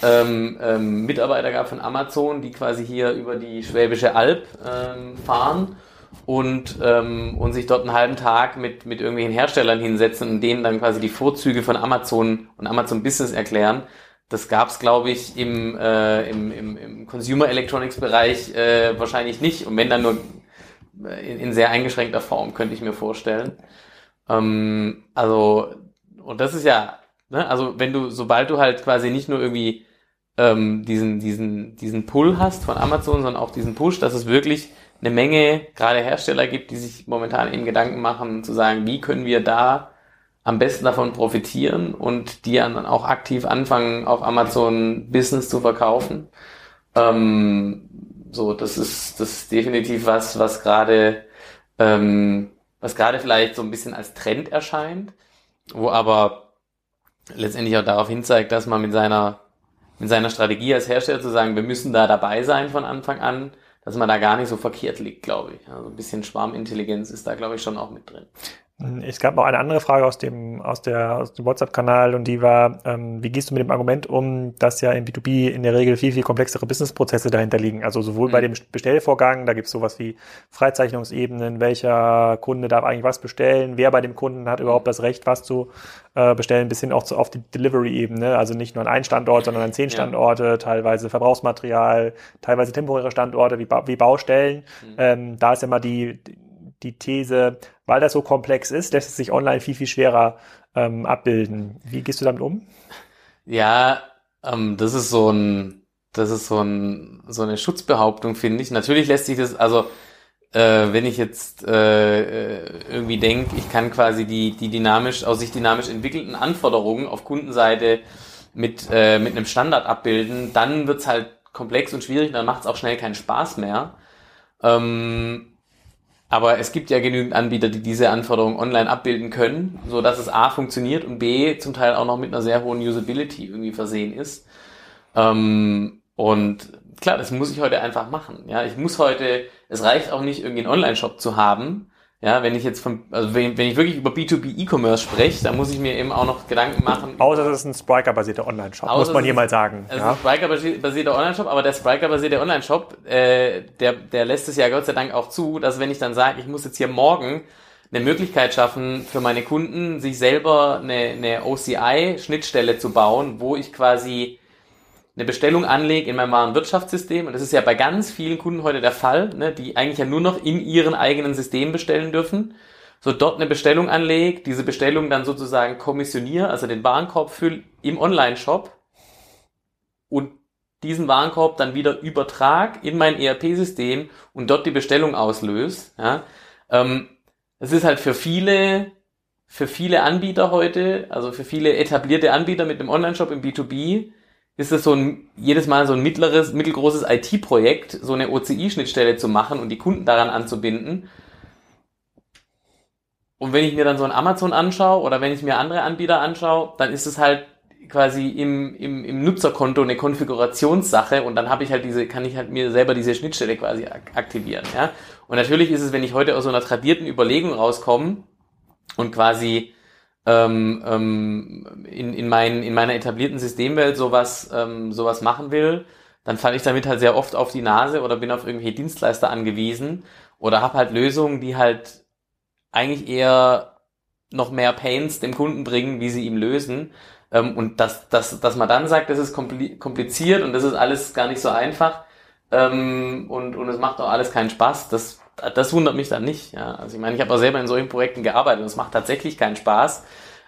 ähm, ähm, Mitarbeiter gab von Amazon, die quasi hier über die Schwäbische Alb ähm, fahren und, ähm, und sich dort einen halben Tag mit, mit irgendwelchen Herstellern hinsetzen und denen dann quasi die Vorzüge von Amazon und Amazon Business erklären. Das gab es, glaube ich, im, äh, im, im, im Consumer Electronics-Bereich äh, wahrscheinlich nicht. Und wenn, dann nur in, in sehr eingeschränkter Form, könnte ich mir vorstellen. Ähm, also, und das ist ja, ne, also wenn du, sobald du halt quasi nicht nur irgendwie ähm, diesen, diesen, diesen Pull hast von Amazon, sondern auch diesen Push, dass es wirklich eine Menge, gerade Hersteller gibt, die sich momentan eben Gedanken machen, zu sagen, wie können wir da am besten davon profitieren und die dann auch aktiv anfangen, auf Amazon Business zu verkaufen. Ähm, so, das ist, das ist definitiv was, was gerade, ähm, was gerade vielleicht so ein bisschen als Trend erscheint, wo aber letztendlich auch darauf hinzeigt, dass man mit seiner, mit seiner Strategie als Hersteller zu sagen, wir müssen da dabei sein von Anfang an, dass man da gar nicht so verkehrt liegt, glaube ich. Also ein bisschen Schwarmintelligenz ist da, glaube ich, schon auch mit drin. Es gab noch eine andere Frage aus dem, aus der, aus dem WhatsApp-Kanal und die war, ähm, wie gehst du mit dem Argument um, dass ja im B zwei B in der Regel viel, viel komplexere Businessprozesse dahinter liegen? Also sowohl mhm. bei dem Bestellvorgang, da gibt es sowas wie Freizeichnungsebenen, welcher Kunde darf eigentlich was bestellen, wer bei dem Kunden hat überhaupt das Recht, was zu äh, bestellen, bis hin auch zu, auf die Delivery-Ebene, also nicht nur an einen Standort, sondern an zehn ja. Standorte, teilweise Verbrauchsmaterial, teilweise temporäre Standorte wie, ba- wie Baustellen. Mhm. Ähm, da ist ja mal die, die These, weil das so komplex ist, lässt es sich online viel, viel schwerer ähm, abbilden. Wie gehst du damit um? Ja, ähm, das ist so ein, das ist so ein, so eine Schutzbehauptung, finde ich. Natürlich lässt sich das, also äh, wenn ich jetzt äh, irgendwie denke, ich kann quasi die, die dynamisch, aus sich dynamisch entwickelten Anforderungen auf Kundenseite mit, äh, mit einem Standard abbilden, dann wird's halt komplex und schwierig, dann macht's auch schnell keinen Spaß mehr. Ähm, Aber es gibt ja genügend Anbieter, die diese Anforderungen online abbilden können, so dass es A funktioniert und B zum Teil auch noch mit einer sehr hohen Usability irgendwie versehen ist. Ähm, und klar, das muss ich heute einfach machen. Ja, ich muss heute, es reicht auch nicht, irgendwie einen Online-Shop zu haben. Ja, wenn ich jetzt von, also wenn, wenn ich wirklich über B zwei B E-Commerce spreche, dann muss ich mir eben auch noch Gedanken machen. Außer das ist ein Spryker-basierter Online-Shop, muss man hier mal sagen. Also ja. Ein Spryker-basierter Online-Shop, aber der Spryker-basierte Online-Shop, äh, der, der lässt es ja Gott sei Dank auch zu, dass wenn ich dann sage, ich muss jetzt hier morgen eine Möglichkeit schaffen, für meine Kunden, sich selber eine, eine O C I-Schnittstelle zu bauen, wo ich quasi eine Bestellung anlege in meinem Warenwirtschaftssystem, und das ist ja bei ganz vielen Kunden heute der Fall, ne, die eigentlich ja nur noch in ihren eigenen Systemen bestellen dürfen, so dort eine Bestellung anlege, diese Bestellung dann sozusagen kommissioniere, also den Warenkorb fülle im Online-Shop und diesen Warenkorb dann wieder übertrag in mein E R P-System und dort die Bestellung auslöse. Ja. Ähm, das ist halt für viele, für viele Anbieter heute, also für viele etablierte Anbieter mit einem Online-Shop im B zwei B, ist es so ein, jedes Mal so ein mittleres, mittelgroßes I T-Projekt, so eine O C I-Schnittstelle zu machen und die Kunden daran anzubinden. Und wenn ich mir dann so ein Amazon anschaue oder wenn ich mir andere Anbieter anschaue, dann ist es halt quasi im, im, im Nutzerkonto eine Konfigurationssache und dann habe ich halt diese, kann ich halt mir selber diese Schnittstelle quasi aktivieren, ja. Und natürlich ist es, wenn ich heute aus so einer tradierten Überlegung rauskomme und quasi In, in, mein, in meiner etablierten Systemwelt sowas, ähm, sowas machen will, dann falle ich damit halt sehr oft auf die Nase oder bin auf irgendwelche Dienstleister angewiesen oder habe halt Lösungen, die halt eigentlich eher noch mehr Pains dem Kunden bringen, wie sie ihm lösen. Ähm, und dass, dass, dass man dann sagt, das ist kompliziert und das ist alles gar nicht so einfach ähm, und, und es macht auch alles keinen Spaß, das Das wundert mich dann nicht. Ja. Also ich meine, ich habe auch selber in solchen Projekten gearbeitet und es macht tatsächlich keinen Spaß.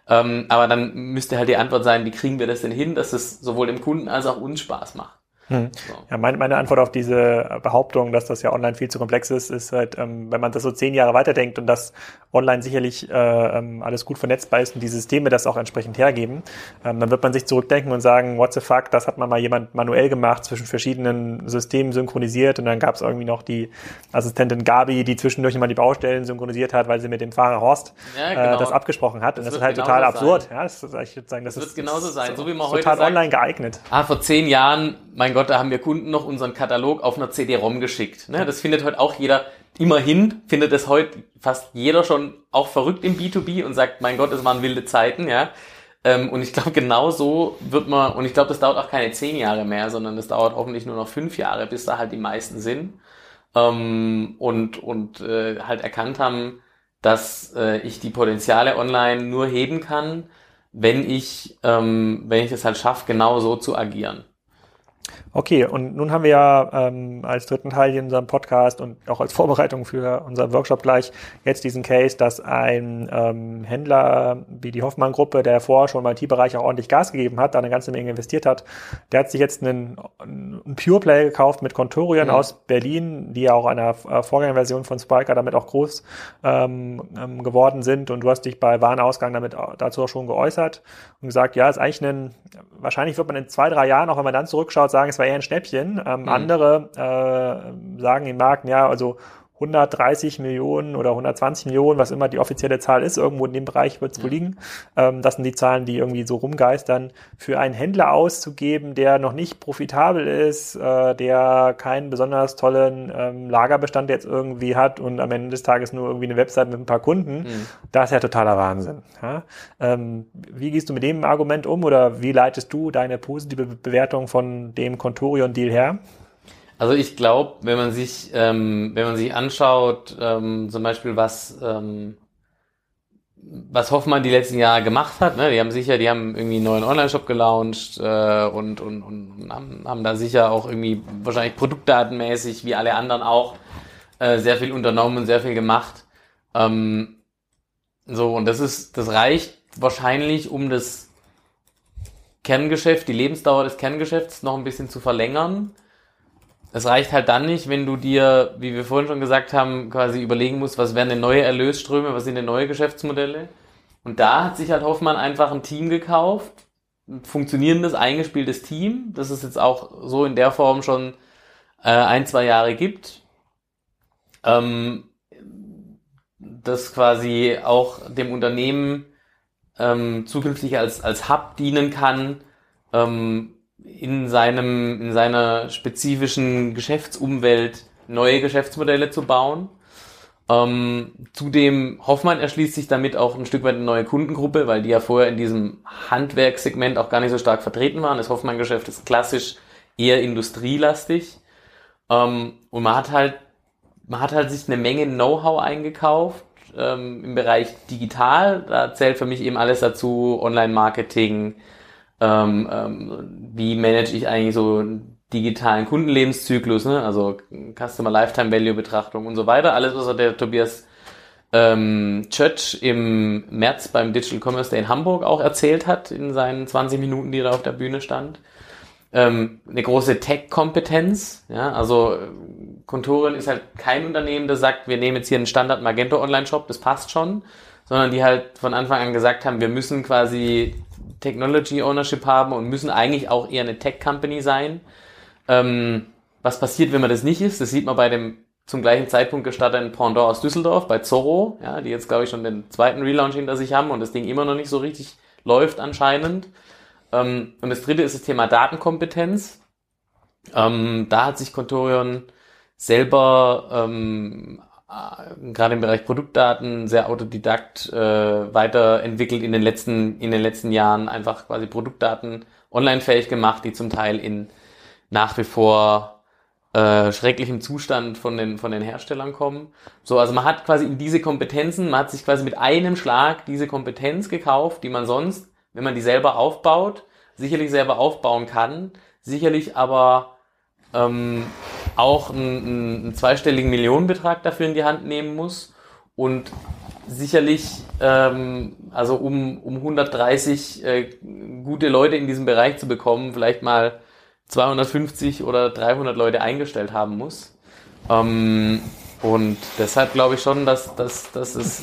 Ähm, aber dann müsste halt die Antwort sein, wie kriegen wir das denn hin, dass es sowohl dem Kunden als auch uns Spaß macht. Hm. So. Ja, meine, meine Antwort auf diese Behauptung, dass das ja online viel zu komplex ist, ist halt, ähm, wenn man das so zehn Jahre weiterdenkt und dass online sicherlich äh, alles gut vernetzbar ist und die Systeme das auch entsprechend hergeben, ähm, dann wird man sich zurückdenken und sagen, what the fuck, das hat man mal jemand manuell gemacht, zwischen verschiedenen Systemen synchronisiert und dann gab es irgendwie noch die Assistentin Gabi, die zwischendurch immer die Baustellen synchronisiert hat, weil sie mit dem Fahrer Horst ja, genau. äh, das abgesprochen hat. Das und das ist halt total absurd. Ja, das ist, ich würde sagen, das, das ist, wird genauso ist, sein. So wie man heute total sagt, online geeignet. Ah, vor zehn Jahren, mein Gott, da haben wir Kunden noch unseren Katalog auf einer C D-ROM geschickt. Das findet heute auch jeder, immerhin findet es heute fast jeder schon auch verrückt im B zwei B und sagt, mein Gott, es waren wilde Zeiten. Ja, Ähm, und ich glaube, genau so wird man, und ich glaube, das dauert auch keine zehn Jahre mehr, sondern das dauert hoffentlich nur noch fünf Jahre, bis da halt die meisten sind ähm, und, und äh, halt erkannt haben, dass äh, ich die Potenziale online nur heben kann, wenn ich ähm, wenn ich es halt schaffe, genau so zu agieren. Okay, und nun haben wir ja ähm, als dritten Teil in unserem Podcast und auch als Vorbereitung für unseren Workshop gleich jetzt diesen Case, dass ein ähm, Händler wie die Hoffmann-Gruppe, der vorher schon im I T-Bereich auch ordentlich Gas gegeben hat, da eine ganze Menge investiert hat, der hat sich jetzt einen, einen Pure Play gekauft mit Contorion mhm. aus Berlin, die ja auch einer äh, Vorgängerversion von Spryker damit auch groß ähm, ähm, geworden sind, und du hast dich bei Warenausgang damit dazu auch schon geäußert und gesagt, ja, ist eigentlich ein, wahrscheinlich wird man in zwei, drei Jahren, auch wenn man dann zurückschaut, sagen, es war eher ein Schnäppchen. Ähm, mhm. Andere äh, sagen im Markt, ja, also hundertdreißig Millionen oder hundertzwanzig Millionen, was immer die offizielle Zahl ist, irgendwo in dem Bereich wird es wohl liegen. Ähm, das sind die Zahlen, die irgendwie so rumgeistern. Für einen Händler auszugeben, der noch nicht profitabel ist, äh, der keinen besonders tollen ähm, Lagerbestand jetzt irgendwie hat und am Ende des Tages nur irgendwie eine Website mit ein paar Kunden, mhm. das ist ja totaler Wahnsinn. Ja? Ähm, wie gehst du mit dem Argument um, oder wie leitest du deine positive Bewertung von dem Contorion-Deal her? Also ich glaube, wenn man sich ähm, wenn man sich anschaut, ähm, zum Beispiel was ähm, was Hoffmann die letzten Jahre gemacht hat, ne, die haben sicher, die haben irgendwie einen neuen Online-Shop gelauncht äh, und und und haben, haben da sicher auch irgendwie wahrscheinlich produktdatenmäßig wie alle anderen auch äh, sehr viel unternommen und sehr viel gemacht. Ähm, so, und das ist das reicht wahrscheinlich, um das Kerngeschäft, die Lebensdauer des Kerngeschäfts noch ein bisschen zu verlängern. Es reicht halt dann nicht, wenn du dir, wie wir vorhin schon gesagt haben, quasi überlegen musst, was wären denn neue Erlösströme, was sind denn neue Geschäftsmodelle. Und da hat sich halt Hoffmann einfach ein Team gekauft, ein funktionierendes, eingespieltes Team, das es jetzt auch so in der Form schon äh, ein, zwei Jahre gibt, ähm, das quasi auch dem Unternehmen ähm, zukünftig als als Hub dienen kann, ähm, in seinem, in seiner spezifischen Geschäftsumwelt neue Geschäftsmodelle zu bauen. Ähm, zudem, Hoffmann erschließt sich damit auch ein Stück weit eine neue Kundengruppe, weil die ja vorher in diesem Handwerkssegment auch gar nicht so stark vertreten waren. Das Hoffmann-Geschäft ist klassisch eher industrielastig. Ähm, und man hat halt, man hat halt sich eine Menge Know-how eingekauft, ähm, im Bereich digital. Da zählt für mich eben alles dazu, Online-Marketing, Ähm, ähm, wie manage ich eigentlich so einen digitalen Kundenlebenszyklus, ne? Also Customer Lifetime Value Betrachtung und so weiter. Alles, was der Tobias ähm, Church im März beim Digital Commerce Day in Hamburg auch erzählt hat, in seinen zwanzig Minuten, die er auf der Bühne stand. Ähm, eine große Tech-Kompetenz. Ja? Also Contorion ist halt kein Unternehmen, das sagt, wir nehmen jetzt hier einen Standard Magento Online-Shop, das passt schon, sondern die halt von Anfang an gesagt haben, wir müssen quasi Technology Ownership haben und müssen eigentlich auch eher eine Tech-Company sein. Ähm, was passiert, wenn man das nicht ist? Das sieht man bei dem zum gleichen Zeitpunkt gestarteten Pendant aus Düsseldorf, bei Zorro, ja, die jetzt, glaube ich, schon den zweiten Relaunch hinter sich haben und das Ding immer noch nicht so richtig läuft anscheinend. Ähm, und das dritte ist das Thema Datenkompetenz. Ähm, da hat sich Contorion selber ähm, gerade im Bereich Produktdaten sehr autodidakt äh, weiterentwickelt in den letzten in den letzten Jahren, einfach quasi Produktdaten online fähig gemacht, die zum Teil in nach wie vor äh, schrecklichem Zustand von den von den Herstellern kommen. So, also man hat quasi in diese Kompetenzen, man hat sich quasi mit einem Schlag diese Kompetenz gekauft, die man sonst, wenn man die selber aufbaut, sicherlich selber aufbauen kann, sicherlich aber ähm, auch einen, einen zweistelligen Millionenbetrag dafür in die Hand nehmen muss und sicherlich, ähm, also um, um hundertdreißig äh, gute Leute in diesem Bereich zu bekommen, vielleicht mal zweihundertfünfzig oder dreihundert Leute eingestellt haben muss. Ähm, und deshalb glaube ich schon, dass, dass, dass es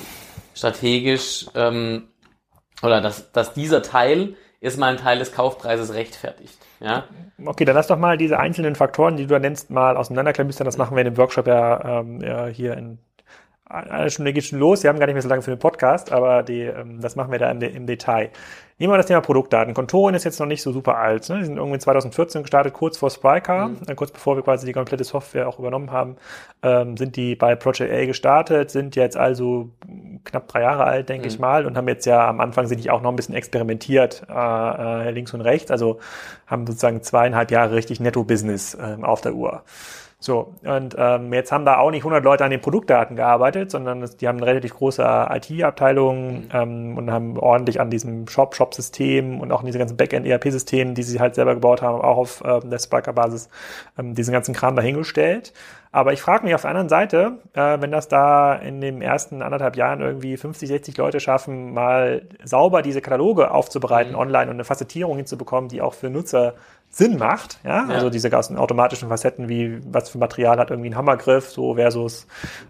strategisch ähm, oder dass, dass dieser Teil ist mal ein Teil des Kaufpreises rechtfertigt. Ja? Okay, dann lass doch mal diese einzelnen Faktoren, die du da nennst, mal auseinanderklamüstern. Das machen wir in dem Workshop ja ähm, hier in Eine Stunde geht schon los, wir haben gar nicht mehr so lange für den Podcast, aber die, das machen wir da im, im Detail. Nehmen wir das Thema Produktdaten. Contorion ist jetzt noch nicht so super alt. Ne? Die sind irgendwie zwanzig vierzehn gestartet, kurz vor Spryker, mhm. kurz bevor wir quasi die komplette Software auch übernommen haben, ähm, sind die bei Project A gestartet, sind jetzt also knapp drei Jahre alt, denke mhm. ich mal, und haben jetzt ja am Anfang sind die auch noch ein bisschen experimentiert, äh, links und rechts, also haben sozusagen zweieinhalb Jahre richtig Netto-Business äh, auf der Uhr. So, und ähm, jetzt haben da auch nicht hundert Leute an den Produktdaten gearbeitet, sondern es, die haben eine relativ große I T-Abteilung mhm. ähm, und haben ordentlich an diesem Shop, Shop-System und auch an diesen ganzen Backend-E R P-Systemen, die sie halt selber gebaut haben, auch auf ähm, der Spryker-Basis, ähm, diesen ganzen Kram dahingestellt. Aber ich frage mich auf der anderen Seite, äh, wenn das da in den ersten anderthalb Jahren irgendwie fünfzig, sechzig Leute schaffen, mal sauber diese Kataloge aufzubereiten mhm. online und eine Facettierung hinzubekommen, die auch für Nutzer Sinn macht, ja? ja, also diese ganzen automatischen Facetten, wie was für Material hat irgendwie ein Hammergriff, so versus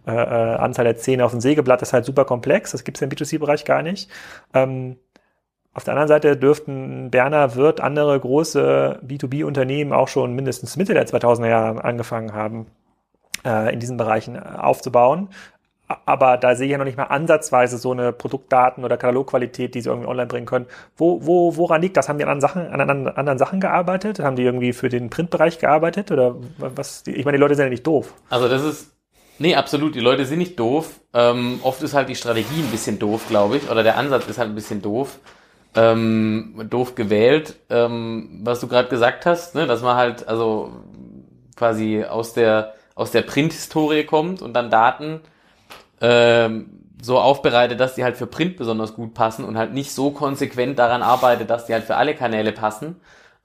äh, Anzahl der Zähne auf dem Sägeblatt, das ist halt super komplex, das gibt es im B zwei C-Bereich gar nicht. Ähm, auf der anderen Seite dürften Berner, Würth, andere große B zwei B-Unternehmen auch schon mindestens Mitte der zweitausender Jahre angefangen haben, äh, in diesen Bereichen aufzubauen. Aber da sehe ich ja noch nicht mal ansatzweise so eine Produktdaten- oder Katalogqualität, die sie irgendwie online bringen können. Wo, wo, woran liegt das? Haben die an anderen Sachen, an anderen Sachen gearbeitet? Haben die irgendwie für den Printbereich gearbeitet? Oder was? Ich meine, die Leute sind ja nicht doof. Also das ist, nee, absolut, die Leute sind nicht doof. Ähm, oft ist halt die Strategie ein bisschen doof, glaube ich, oder der Ansatz ist halt ein bisschen doof, ähm, doof gewählt. Ähm, was du gerade gesagt hast, ne, dass man halt also quasi aus der aus der Printhistorie kommt und dann Daten so aufbereitet, dass die halt für Print besonders gut passen und halt nicht so konsequent daran arbeitet, dass die halt für alle Kanäle passen.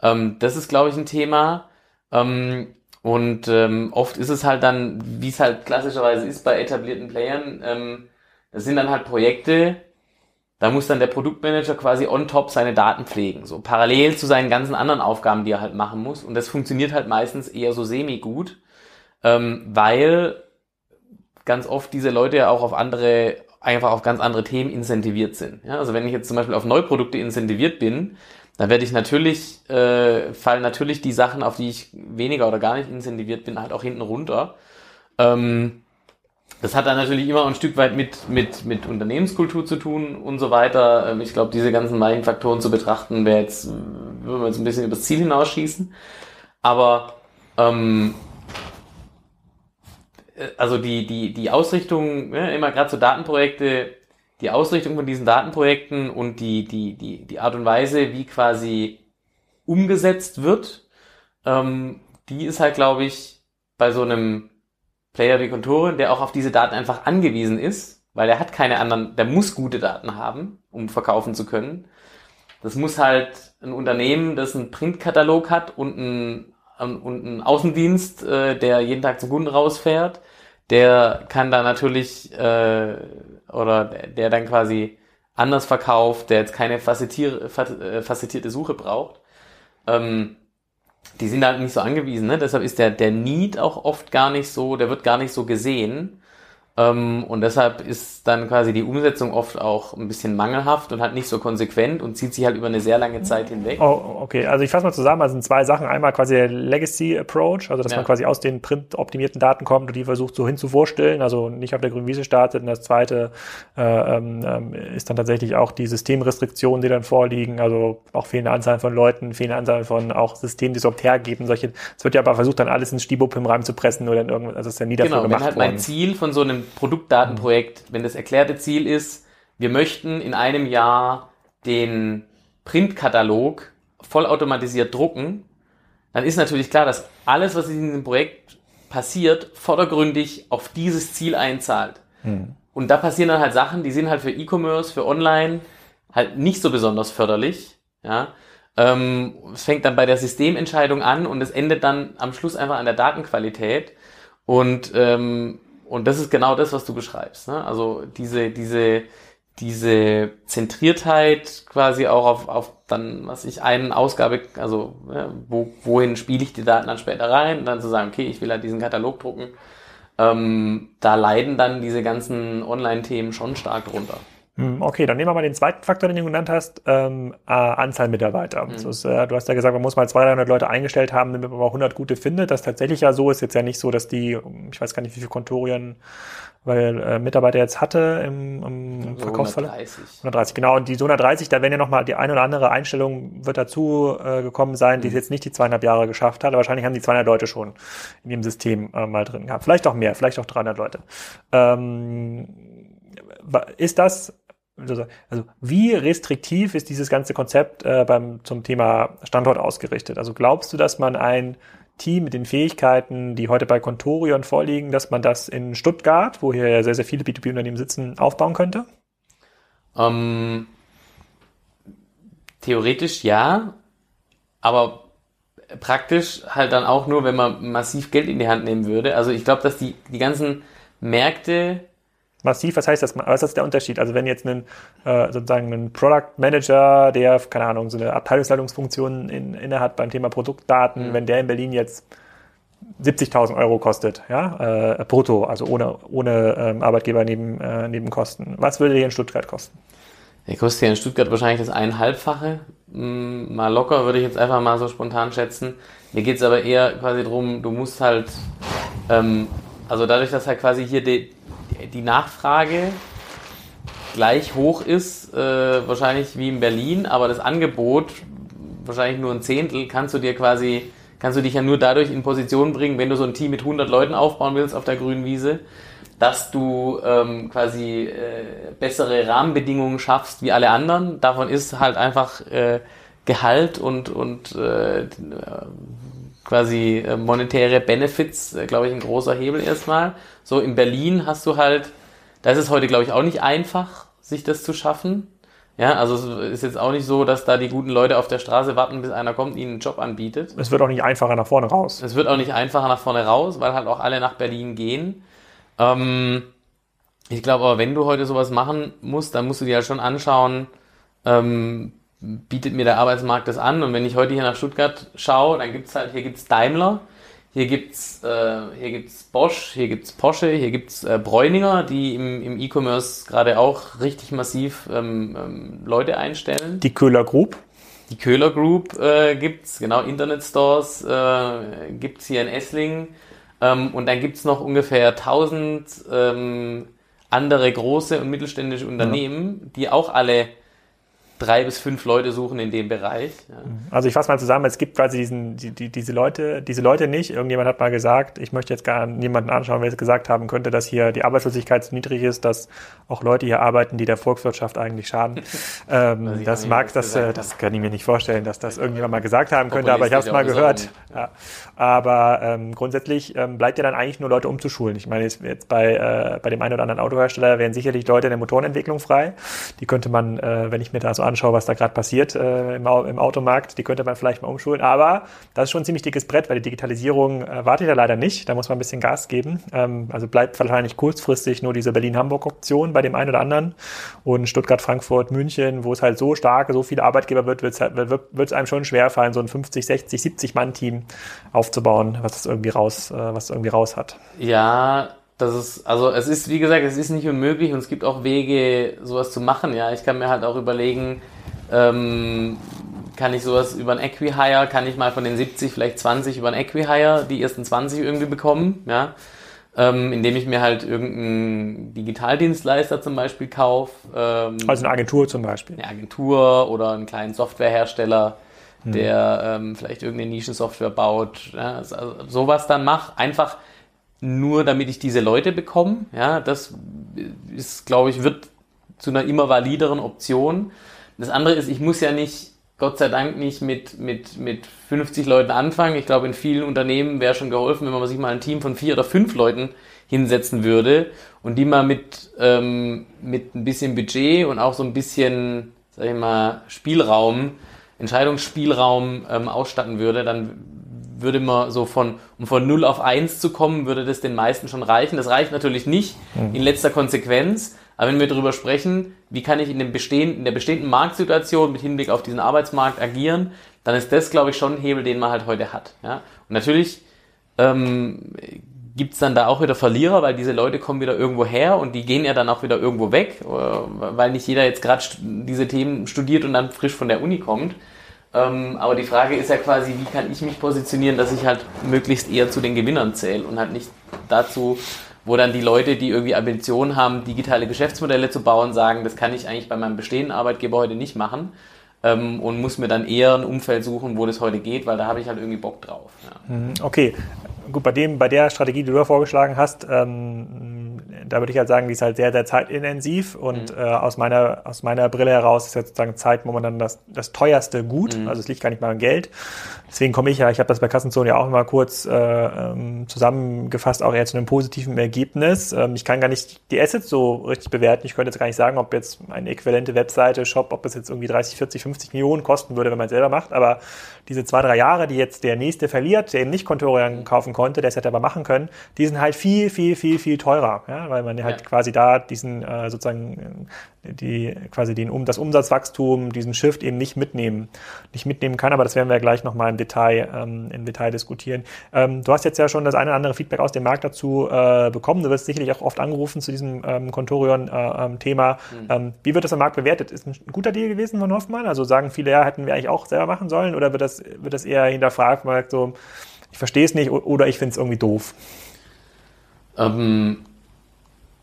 Ähm, das ist, glaube ich, ein Thema. Ähm, und ähm, oft ist es halt dann, wie es halt klassischerweise ist bei etablierten Playern, ähm, das sind dann halt Projekte, da muss dann der Produktmanager quasi on top seine Daten pflegen, so parallel zu seinen ganzen anderen Aufgaben, die er halt machen muss. Und das funktioniert halt meistens eher so semi-gut, ähm, weil ganz oft diese Leute ja auch auf andere, einfach auf ganz andere Themen incentiviert sind. Ja, also wenn ich jetzt zum Beispiel auf Neuprodukte incentiviert bin, dann werde ich natürlich, äh, fallen natürlich die Sachen, auf die ich weniger oder gar nicht incentiviert bin, halt auch hinten runter. Ähm, das hat dann natürlich immer ein Stück weit mit, mit, mit Unternehmenskultur zu tun und so weiter. Ähm, ich glaube, diese ganzen Faktoren zu betrachten, wäre jetzt, würden wir jetzt ein bisschen übers Ziel hinausschießen. Aber, ähm, Also die die die Ausrichtung, ne, immer gerade so Datenprojekte, die Ausrichtung von diesen Datenprojekten und die die die die Art und Weise, wie quasi umgesetzt wird, ähm, die ist halt, glaube ich, bei so einem Player wie Contorion, der auch auf diese Daten einfach angewiesen ist, weil er hat keine anderen, der muss gute Daten haben, um verkaufen zu können. Das muss halt ein Unternehmen, das einen Printkatalog hat und ein und ein Außendienst, äh, der jeden Tag zum Kunden rausfährt, der kann da natürlich, äh, oder der dann quasi anders verkauft, der jetzt keine facettier- facettierte Suche braucht. Ähm, die sind halt nicht so angewiesen, ne? Deshalb ist der, der Need auch oft gar nicht so, der wird gar nicht so gesehen. Ähm, und deshalb ist dann quasi die Umsetzung oft auch ein bisschen mangelhaft und halt nicht so konsequent und zieht sich halt über eine sehr lange Zeit hinweg. Oh, okay. Also ich fasse mal zusammen, also sind zwei Sachen. Einmal quasi der Legacy-Approach, also dass ja. man quasi aus den print-optimierten Daten kommt und die versucht so hinzuwursteln, also nicht auf der grünen Wiese startet. Und das zweite äh, ähm, ist dann tatsächlich auch die Systemrestriktionen, die dann vorliegen, also auch fehlende Anzahl von Leuten, fehlende Anzahl von auch Systemen, die es überhaupt hergeben. Solche, es wird ja aber versucht, dann alles ins Stibopim reinzupressen oder in irgendwas, also das ist ja nie dafür genau, gemacht worden. Genau, wenn halt mein Ziel von so einem Produktdatenprojekt, wenn das erklärte Ziel ist, wir möchten in einem Jahr den Printkatalog vollautomatisiert drucken, dann ist natürlich klar, dass alles, was in diesem Projekt passiert, vordergründig auf dieses Ziel einzahlt. Mhm. Und da passieren dann halt Sachen, die sind halt für E-Commerce, für Online halt nicht so besonders förderlich. Ja? Ähm, es fängt dann bei der Systementscheidung an und es endet dann am Schluss einfach an der Datenqualität. Und ähm, Und das ist genau das, was du beschreibst, ne? Also diese, diese, diese Zentriertheit quasi auch auf, auf dann, was ich, einen Ausgabe, also ja, wo, wohin spiele ich die Daten dann später rein und dann zu sagen, okay, ich will halt diesen Katalog drucken. Ähm, da leiden dann diese ganzen Online-Themen schon stark drunter. Okay, dann nehmen wir mal den zweiten Faktor, den du genannt hast, ähm, Anzahl Mitarbeiter. Mhm. Ist, äh, du hast ja gesagt, man muss mal zweihundert, dreihundert Leute eingestellt haben, damit man aber hundert gute findet. Das ist tatsächlich ja so, ist jetzt ja nicht so, dass die, ich weiß gar nicht, wie viel Contorion weil äh, Mitarbeiter jetzt hatte im, im also Verkaufsfall. hundertdreißig. hundertdreißig, genau. Und die so hundertdreißig, da werden ja nochmal die eine oder andere Einstellung wird dazu äh, gekommen sein, die mhm. es jetzt nicht die zweieinhalb Jahre geschafft hat. Wahrscheinlich haben die zweihundert Leute schon in ihrem System äh, mal drin gehabt. Vielleicht auch mehr, vielleicht auch dreihundert Leute. Ähm, ist das... Also wie restriktiv ist dieses ganze Konzept äh, beim zum Thema Standort ausgerichtet? Also glaubst du, dass man ein Team mit den Fähigkeiten, die heute bei Contorion vorliegen, dass man das in Stuttgart, wo hier ja sehr, sehr viele B zwei B-Unternehmen sitzen, aufbauen könnte? Ähm, theoretisch ja, aber praktisch halt dann auch nur, wenn man massiv Geld in die Hand nehmen würde. Also ich glaube, dass die, die ganzen Märkte... Massiv, was heißt das? Was ist der Unterschied? Also wenn jetzt ein äh, sozusagen ein Product Manager, der, keine Ahnung, so eine Abteilungsleitungsfunktion in, inne hat beim Thema Produktdaten, mhm. wenn der in Berlin jetzt siebzigtausend Euro kostet, ja, äh, brutto, also ohne, ohne ähm, Arbeitgeber neben, äh, neben Kosten. Was würde der in Stuttgart kosten? Der kostet hier in Stuttgart wahrscheinlich das Eineinhalbfache. Hm, mal locker, würde ich jetzt einfach mal so spontan schätzen. Mir geht es aber eher quasi darum, du musst halt, ähm, also dadurch, dass halt quasi hier die die Nachfrage gleich hoch ist, äh, wahrscheinlich wie in Berlin, aber das Angebot wahrscheinlich nur ein Zehntel, kannst du dir quasi, kannst du dich ja nur dadurch in Position bringen, wenn du so ein Team mit hundert Leuten aufbauen willst auf der grünen Wiese, dass du ähm, quasi äh, bessere Rahmenbedingungen schaffst wie alle anderen. Davon ist halt einfach äh, Gehalt und, und äh, quasi monetäre Benefits, glaube ich, ein großer Hebel erstmal. So in Berlin hast du halt, da ist es heute, glaube ich, auch nicht einfach, sich das zu schaffen. Ja, also es ist jetzt auch nicht so, dass da die guten Leute auf der Straße warten, bis einer kommt, ihnen einen Job anbietet. Es wird auch nicht einfacher nach vorne raus. Es wird auch nicht einfacher nach vorne raus, weil halt auch alle nach Berlin gehen. Ähm, ich glaube aber, wenn du heute sowas machen musst, dann musst du dir halt schon anschauen, ähm, bietet mir der Arbeitsmarkt das an. Und wenn ich heute hier nach Stuttgart schaue, dann gibt's halt, hier gibt's Daimler, hier gibt's, äh, hier gibt's Bosch, hier gibt's Porsche, hier gibt's äh, Bräuninger, die im, im E-Commerce gerade auch richtig massiv ähm, ähm, Leute einstellen. Die Köhler Group. Die Köhler Group äh, gibt's, genau, Internetstores äh, gibt's hier in Esslingen. Ähm, und dann gibt's noch ungefähr tausend ähm, andere große und mittelständische Unternehmen, ja, die auch alle drei bis fünf Leute suchen in dem Bereich. Ja. Also ich fasse mal zusammen, es gibt quasi diesen, die, die, diese Leute, diese Leute nicht. Irgendjemand hat mal gesagt, ich möchte jetzt gar niemanden anschauen, wer es gesagt haben könnte, dass hier die Arbeitslosigkeit so niedrig ist, dass auch Leute hier arbeiten, die der Volkswirtschaft eigentlich schaden. ähm, das mag, das, das, das kann ich mir nicht vorstellen, dass das irgendjemand mal gesagt haben könnte, aber ich habe es mal gehört. Ja. Aber ähm, grundsätzlich ähm, bleibt ja dann eigentlich nur Leute umzuschulen. Ich meine, jetzt, jetzt bei, äh, bei dem einen oder anderen Autohersteller wären sicherlich Leute in der Motorenentwicklung frei. Die könnte man, äh, wenn ich mir da so anschaue, was da gerade passiert äh, im, im Automarkt, die könnte man vielleicht mal umschulen, aber das ist schon ein ziemlich dickes Brett, weil die Digitalisierung äh, wartet ja leider nicht, da muss man ein bisschen Gas geben, ähm, also bleibt wahrscheinlich kurzfristig nur diese Berlin-Hamburg-Option bei dem einen oder anderen und Stuttgart, Frankfurt, München, wo es halt so stark, so viele Arbeitgeber wird, wird es halt, wird, einem schon schwerfallen, so ein fünfzig, sechzig, siebzig Mann-Team aufzubauen, was das irgendwie raus, äh, was irgendwie raus hat. Ja, das ist, also es ist, wie gesagt, es ist nicht unmöglich und es gibt auch Wege, sowas zu machen. Ja, ich kann mir halt auch überlegen, ähm, kann ich sowas über ein Acquihire, kann ich mal von den siebzig vielleicht zwanzig über ein Acquihire die ersten zwanzig irgendwie bekommen, ja, ähm, indem ich mir halt irgendeinen Digitaldienstleister zum Beispiel kaufe. Ähm, also eine Agentur zum Beispiel. Eine Agentur oder einen kleinen Softwarehersteller, hm. der ähm, vielleicht irgendeine Nischensoftware baut. Ja, also sowas dann mach, einfach nur damit ich diese Leute bekomme, ja, das ist, glaube ich, wird zu einer immer valideren Option. Das andere ist, ich muss ja nicht, Gott sei Dank nicht mit, mit, mit fünfzig Leuten anfangen. Ich glaube, in vielen Unternehmen wäre schon geholfen, wenn man sich mal ein Team von vier oder fünf Leuten hinsetzen würde und die mal mit, ähm, mit ein bisschen Budget und auch so ein bisschen, sag ich mal, Spielraum, Entscheidungsspielraum ähm, ausstatten würde, dann würde man so von, um von null auf eins zu kommen, würde das den meisten schon reichen. Das reicht natürlich nicht mhm. in letzter Konsequenz, aber wenn wir darüber sprechen, wie kann ich in, dem bestehenden, in der bestehenden Marktsituation mit Hinblick auf diesen Arbeitsmarkt agieren, dann ist das, glaube ich, schon ein Hebel, den man halt heute hat. Ja? Und natürlich ähm, Gibt es dann da auch wieder Verlierer, weil diese Leute kommen wieder irgendwo her und die gehen ja dann auch wieder irgendwo weg, weil nicht jeder jetzt gerade diese Themen studiert und dann frisch von der Uni kommt. Aber die Frage ist ja quasi, wie kann ich mich positionieren, dass ich halt möglichst eher zu den Gewinnern zähle und halt nicht dazu, wo dann die Leute, die irgendwie Ambitionen haben, digitale Geschäftsmodelle zu bauen, sagen, das kann ich eigentlich bei meinem bestehenden Arbeitgeber heute nicht machen. Und muss mir dann eher ein Umfeld suchen, wo das heute geht, weil da habe ich halt irgendwie Bock drauf. Ja. Okay, gut, bei dem, bei der Strategie, die du da vorgeschlagen hast, ähm, da würde ich halt sagen, die ist halt sehr, sehr zeitintensiv und mhm. äh, aus meiner aus meiner Brille heraus ist jetzt sozusagen Zeit momentan das, das teuerste Gut, mhm. also es liegt gar nicht mal am Geld. Deswegen komme ich ja, ich habe das bei Kassenzone ja auch mal kurz äh, zusammengefasst, auch eher zu einem positiven Ergebnis. Ähm, ich kann gar nicht die Assets so richtig bewerten. Ich könnte jetzt gar nicht sagen, ob jetzt eine äquivalente Webseite, Shop, ob das jetzt irgendwie dreißig, vierzig, fünfzig Millionen kosten würde, wenn man es selber macht. Aber diese zwei, drei Jahre, die jetzt der Nächste verliert, der eben nicht Contorion kaufen konnte, der es hätte aber machen können, die sind halt viel, viel, viel, viel teurer. Ja? Weil man halt ja. quasi da diesen äh, sozusagen die quasi den um das Umsatzwachstum, diesen Shift eben nicht mitnehmen, nicht mitnehmen kann, aber das werden wir ja gleich nochmal im Detail, ähm, im Detail diskutieren. Ähm, du hast jetzt ja schon das eine oder andere Feedback aus dem Markt dazu äh, bekommen. Du wirst sicherlich auch oft angerufen zu diesem ähm, Contorion-Thema. Äh, mhm. ähm, wie wird das am Markt bewertet? Ist ein guter Deal gewesen von Hoffmann? Also sagen viele, ja, hätten wir eigentlich auch selber machen sollen, oder wird das, wird das eher hinterfragt, man sagt so, ich verstehe es nicht oder ich finde es irgendwie doof? Ähm.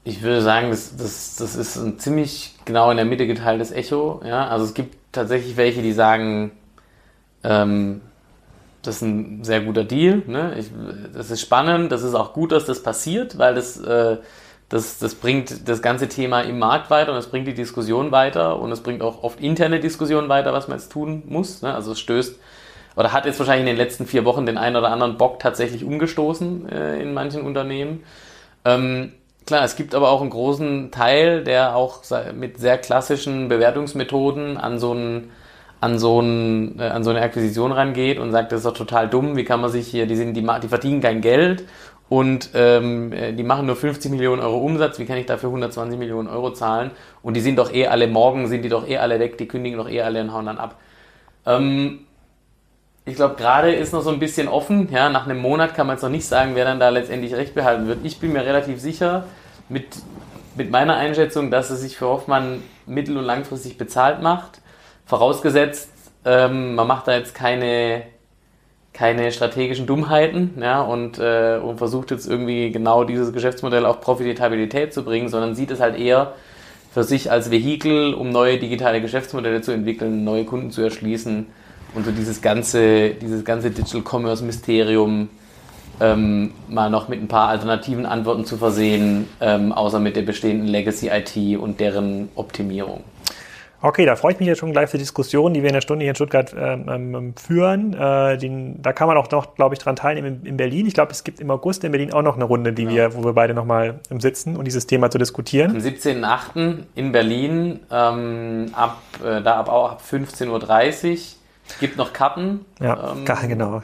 Ich würde sagen, das, das, das ist ein ziemlich genau in der Mitte geteiltes Echo. Ja? Also es gibt tatsächlich welche, die sagen, ähm, das ist ein sehr guter Deal. Ne? Ich, das ist spannend, das ist auch gut, dass das passiert, weil das, äh, das, das bringt das ganze Thema im Markt weiter und es bringt die Diskussion weiter und es bringt auch oft interne Diskussionen weiter, was man jetzt tun muss. Ne? Also es stößt oder hat jetzt wahrscheinlich in den letzten vier Wochen den einen oder anderen Bock tatsächlich umgestoßen äh, in manchen Unternehmen. Ähm, Klar, es gibt aber auch einen großen Teil, der auch mit sehr klassischen Bewertungsmethoden an so, einen, an so, einen, an so eine Akquisition rangeht und sagt, das ist doch total dumm, wie kann man sich hier, die, sind, die, die verdienen kein Geld und ähm, die machen nur fünfzig Millionen Euro Umsatz, wie kann ich dafür hundertzwanzig Millionen Euro zahlen und die sind doch eh alle morgen, sind die doch eh alle weg, die kündigen doch eh alle und hauen dann ab. Ähm, Ich glaube, gerade ist noch so ein bisschen offen. Ja, nach einem Monat kann man jetzt noch nicht sagen, wer dann da letztendlich recht behalten wird. Ich bin mir relativ sicher mit, mit meiner Einschätzung, dass es sich für Hoffmann mittel- und langfristig bezahlt macht. Vorausgesetzt, ähm, man macht da jetzt keine, keine strategischen Dummheiten, ja, und, äh, und versucht jetzt irgendwie genau dieses Geschäftsmodell auf Profitabilität zu bringen, sondern sieht es halt eher für sich als Vehikel, um neue digitale Geschäftsmodelle zu entwickeln, neue Kunden zu erschließen. Und so dieses ganze, dieses ganze Digital Commerce Mysterium ähm, mal noch mit ein paar alternativen Antworten zu versehen, ähm, außer mit der bestehenden Legacy I T und deren Optimierung. Okay, da freue ich mich jetzt schon gleich für die Diskussion, die wir in der Stunde hier in Stuttgart ähm, führen. Äh, den, da kann man auch noch, glaube ich, dran teilnehmen in, in Berlin. Ich glaube, es gibt im August in Berlin auch noch eine Runde, die ja. wir, wo wir beide nochmal sitzen, um dieses Thema zu diskutieren. Am siebzehnten achten in Berlin, ähm, ab, äh, da ab, ab fünfzehn Uhr dreißig. Gibt noch Karten. Ja, ähm, genau.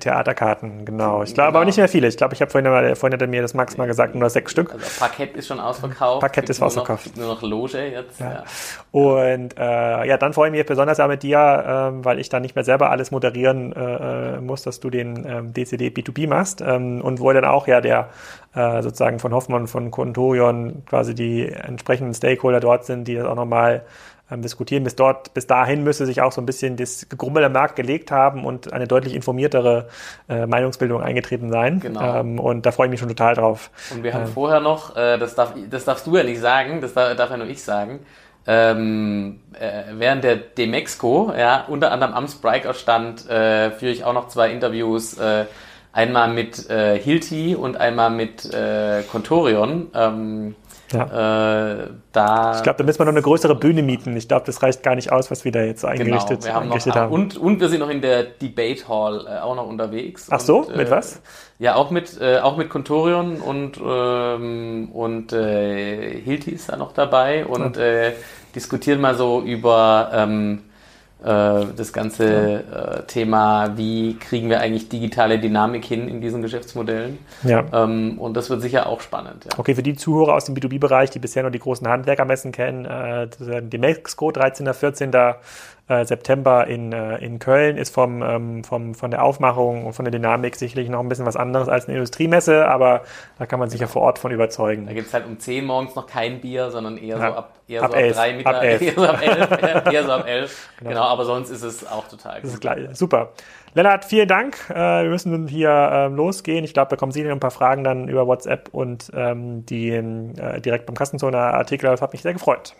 Theaterkarten, genau. Ich glaube genau. aber nicht mehr viele. Ich glaube, ich habe vorhin, mal, vorhin hat er mir das Max mal gesagt, nur sechs Stück. Also Parkett ist schon ausverkauft. Parkett ist ausverkauft. Es gibt nur noch Loge jetzt. Ja. Ja. Und äh, ja, dann freue ich mich besonders ja mit dir, äh, weil ich dann nicht mehr selber alles moderieren äh, muss, dass du den äh, D C D B zwei B machst. Ähm, und wo dann auch ja der äh, sozusagen von Hoffmann und von Contorion quasi die entsprechenden Stakeholder dort sind, die das auch nochmal Ähm, diskutieren. Bis dort, bis dahin müsste sich auch so ein bisschen das Gegrummel am Markt gelegt haben und eine deutlich informiertere äh, Meinungsbildung eingetreten sein. Genau. Ähm, und da freue ich mich schon total drauf. Und wir haben ähm. vorher noch, äh, das, darf, das darfst du ja nicht sagen, das darf, darf ja nur ich sagen, ähm, äh, während der DMEXCO, ja, unter anderem am Spryker stand, äh, führe ich auch noch zwei Interviews, äh, einmal mit äh, Hilti und einmal mit äh, Contorion. Ähm, Ja. Äh, da ich glaube, da müssen wir noch eine größere Bühne mieten. Ich glaube, das reicht gar nicht aus, was wir da jetzt eingerichtet, genau, wir haben, eingerichtet noch, haben. Und, und wir sind noch in der Debate Hall äh, auch noch unterwegs. Ach so, und, mit äh, was? Ja, auch mit, äh, auch mit Contorion und, ähm, und äh, Hilti ist da noch dabei und ja. äh, diskutieren mal so über ähm, äh, das ganze ja. äh, Thema, wie kriegen wir eigentlich digitale Dynamik hin in diesen Geschäftsmodellen. Ja. Ähm, und das wird sicher auch spannend. Ja. Okay, für die Zuhörer aus dem B zwei B-Bereich, die bisher nur die großen Handwerkermessen kennen, äh, die DMEXCO, dreizehnten vierzehnten äh, September in, äh, in Köln, ist vom, ähm, vom, von der Aufmachung und von der Dynamik sicherlich noch ein bisschen was anderes als eine Industriemesse, aber da kann man sich ja vor Ort von überzeugen. Da gibt es halt um zehn morgens noch kein Bier, sondern eher ja, so ab eher ab so elf, ab drei Mittag, ab elf. eher so ab elf, eher so ab elf. Genau. Genau, aber sonst ist es auch total das gut. Ist super. Lennart, vielen Dank. Äh, wir müssen hier äh, losgehen. Ich glaube, da kommen Sie noch ein paar Fragen dann über WhatsApp und ähm, die äh, direkt beim Kassenzoner Artikel. Das hat mich sehr gefreut.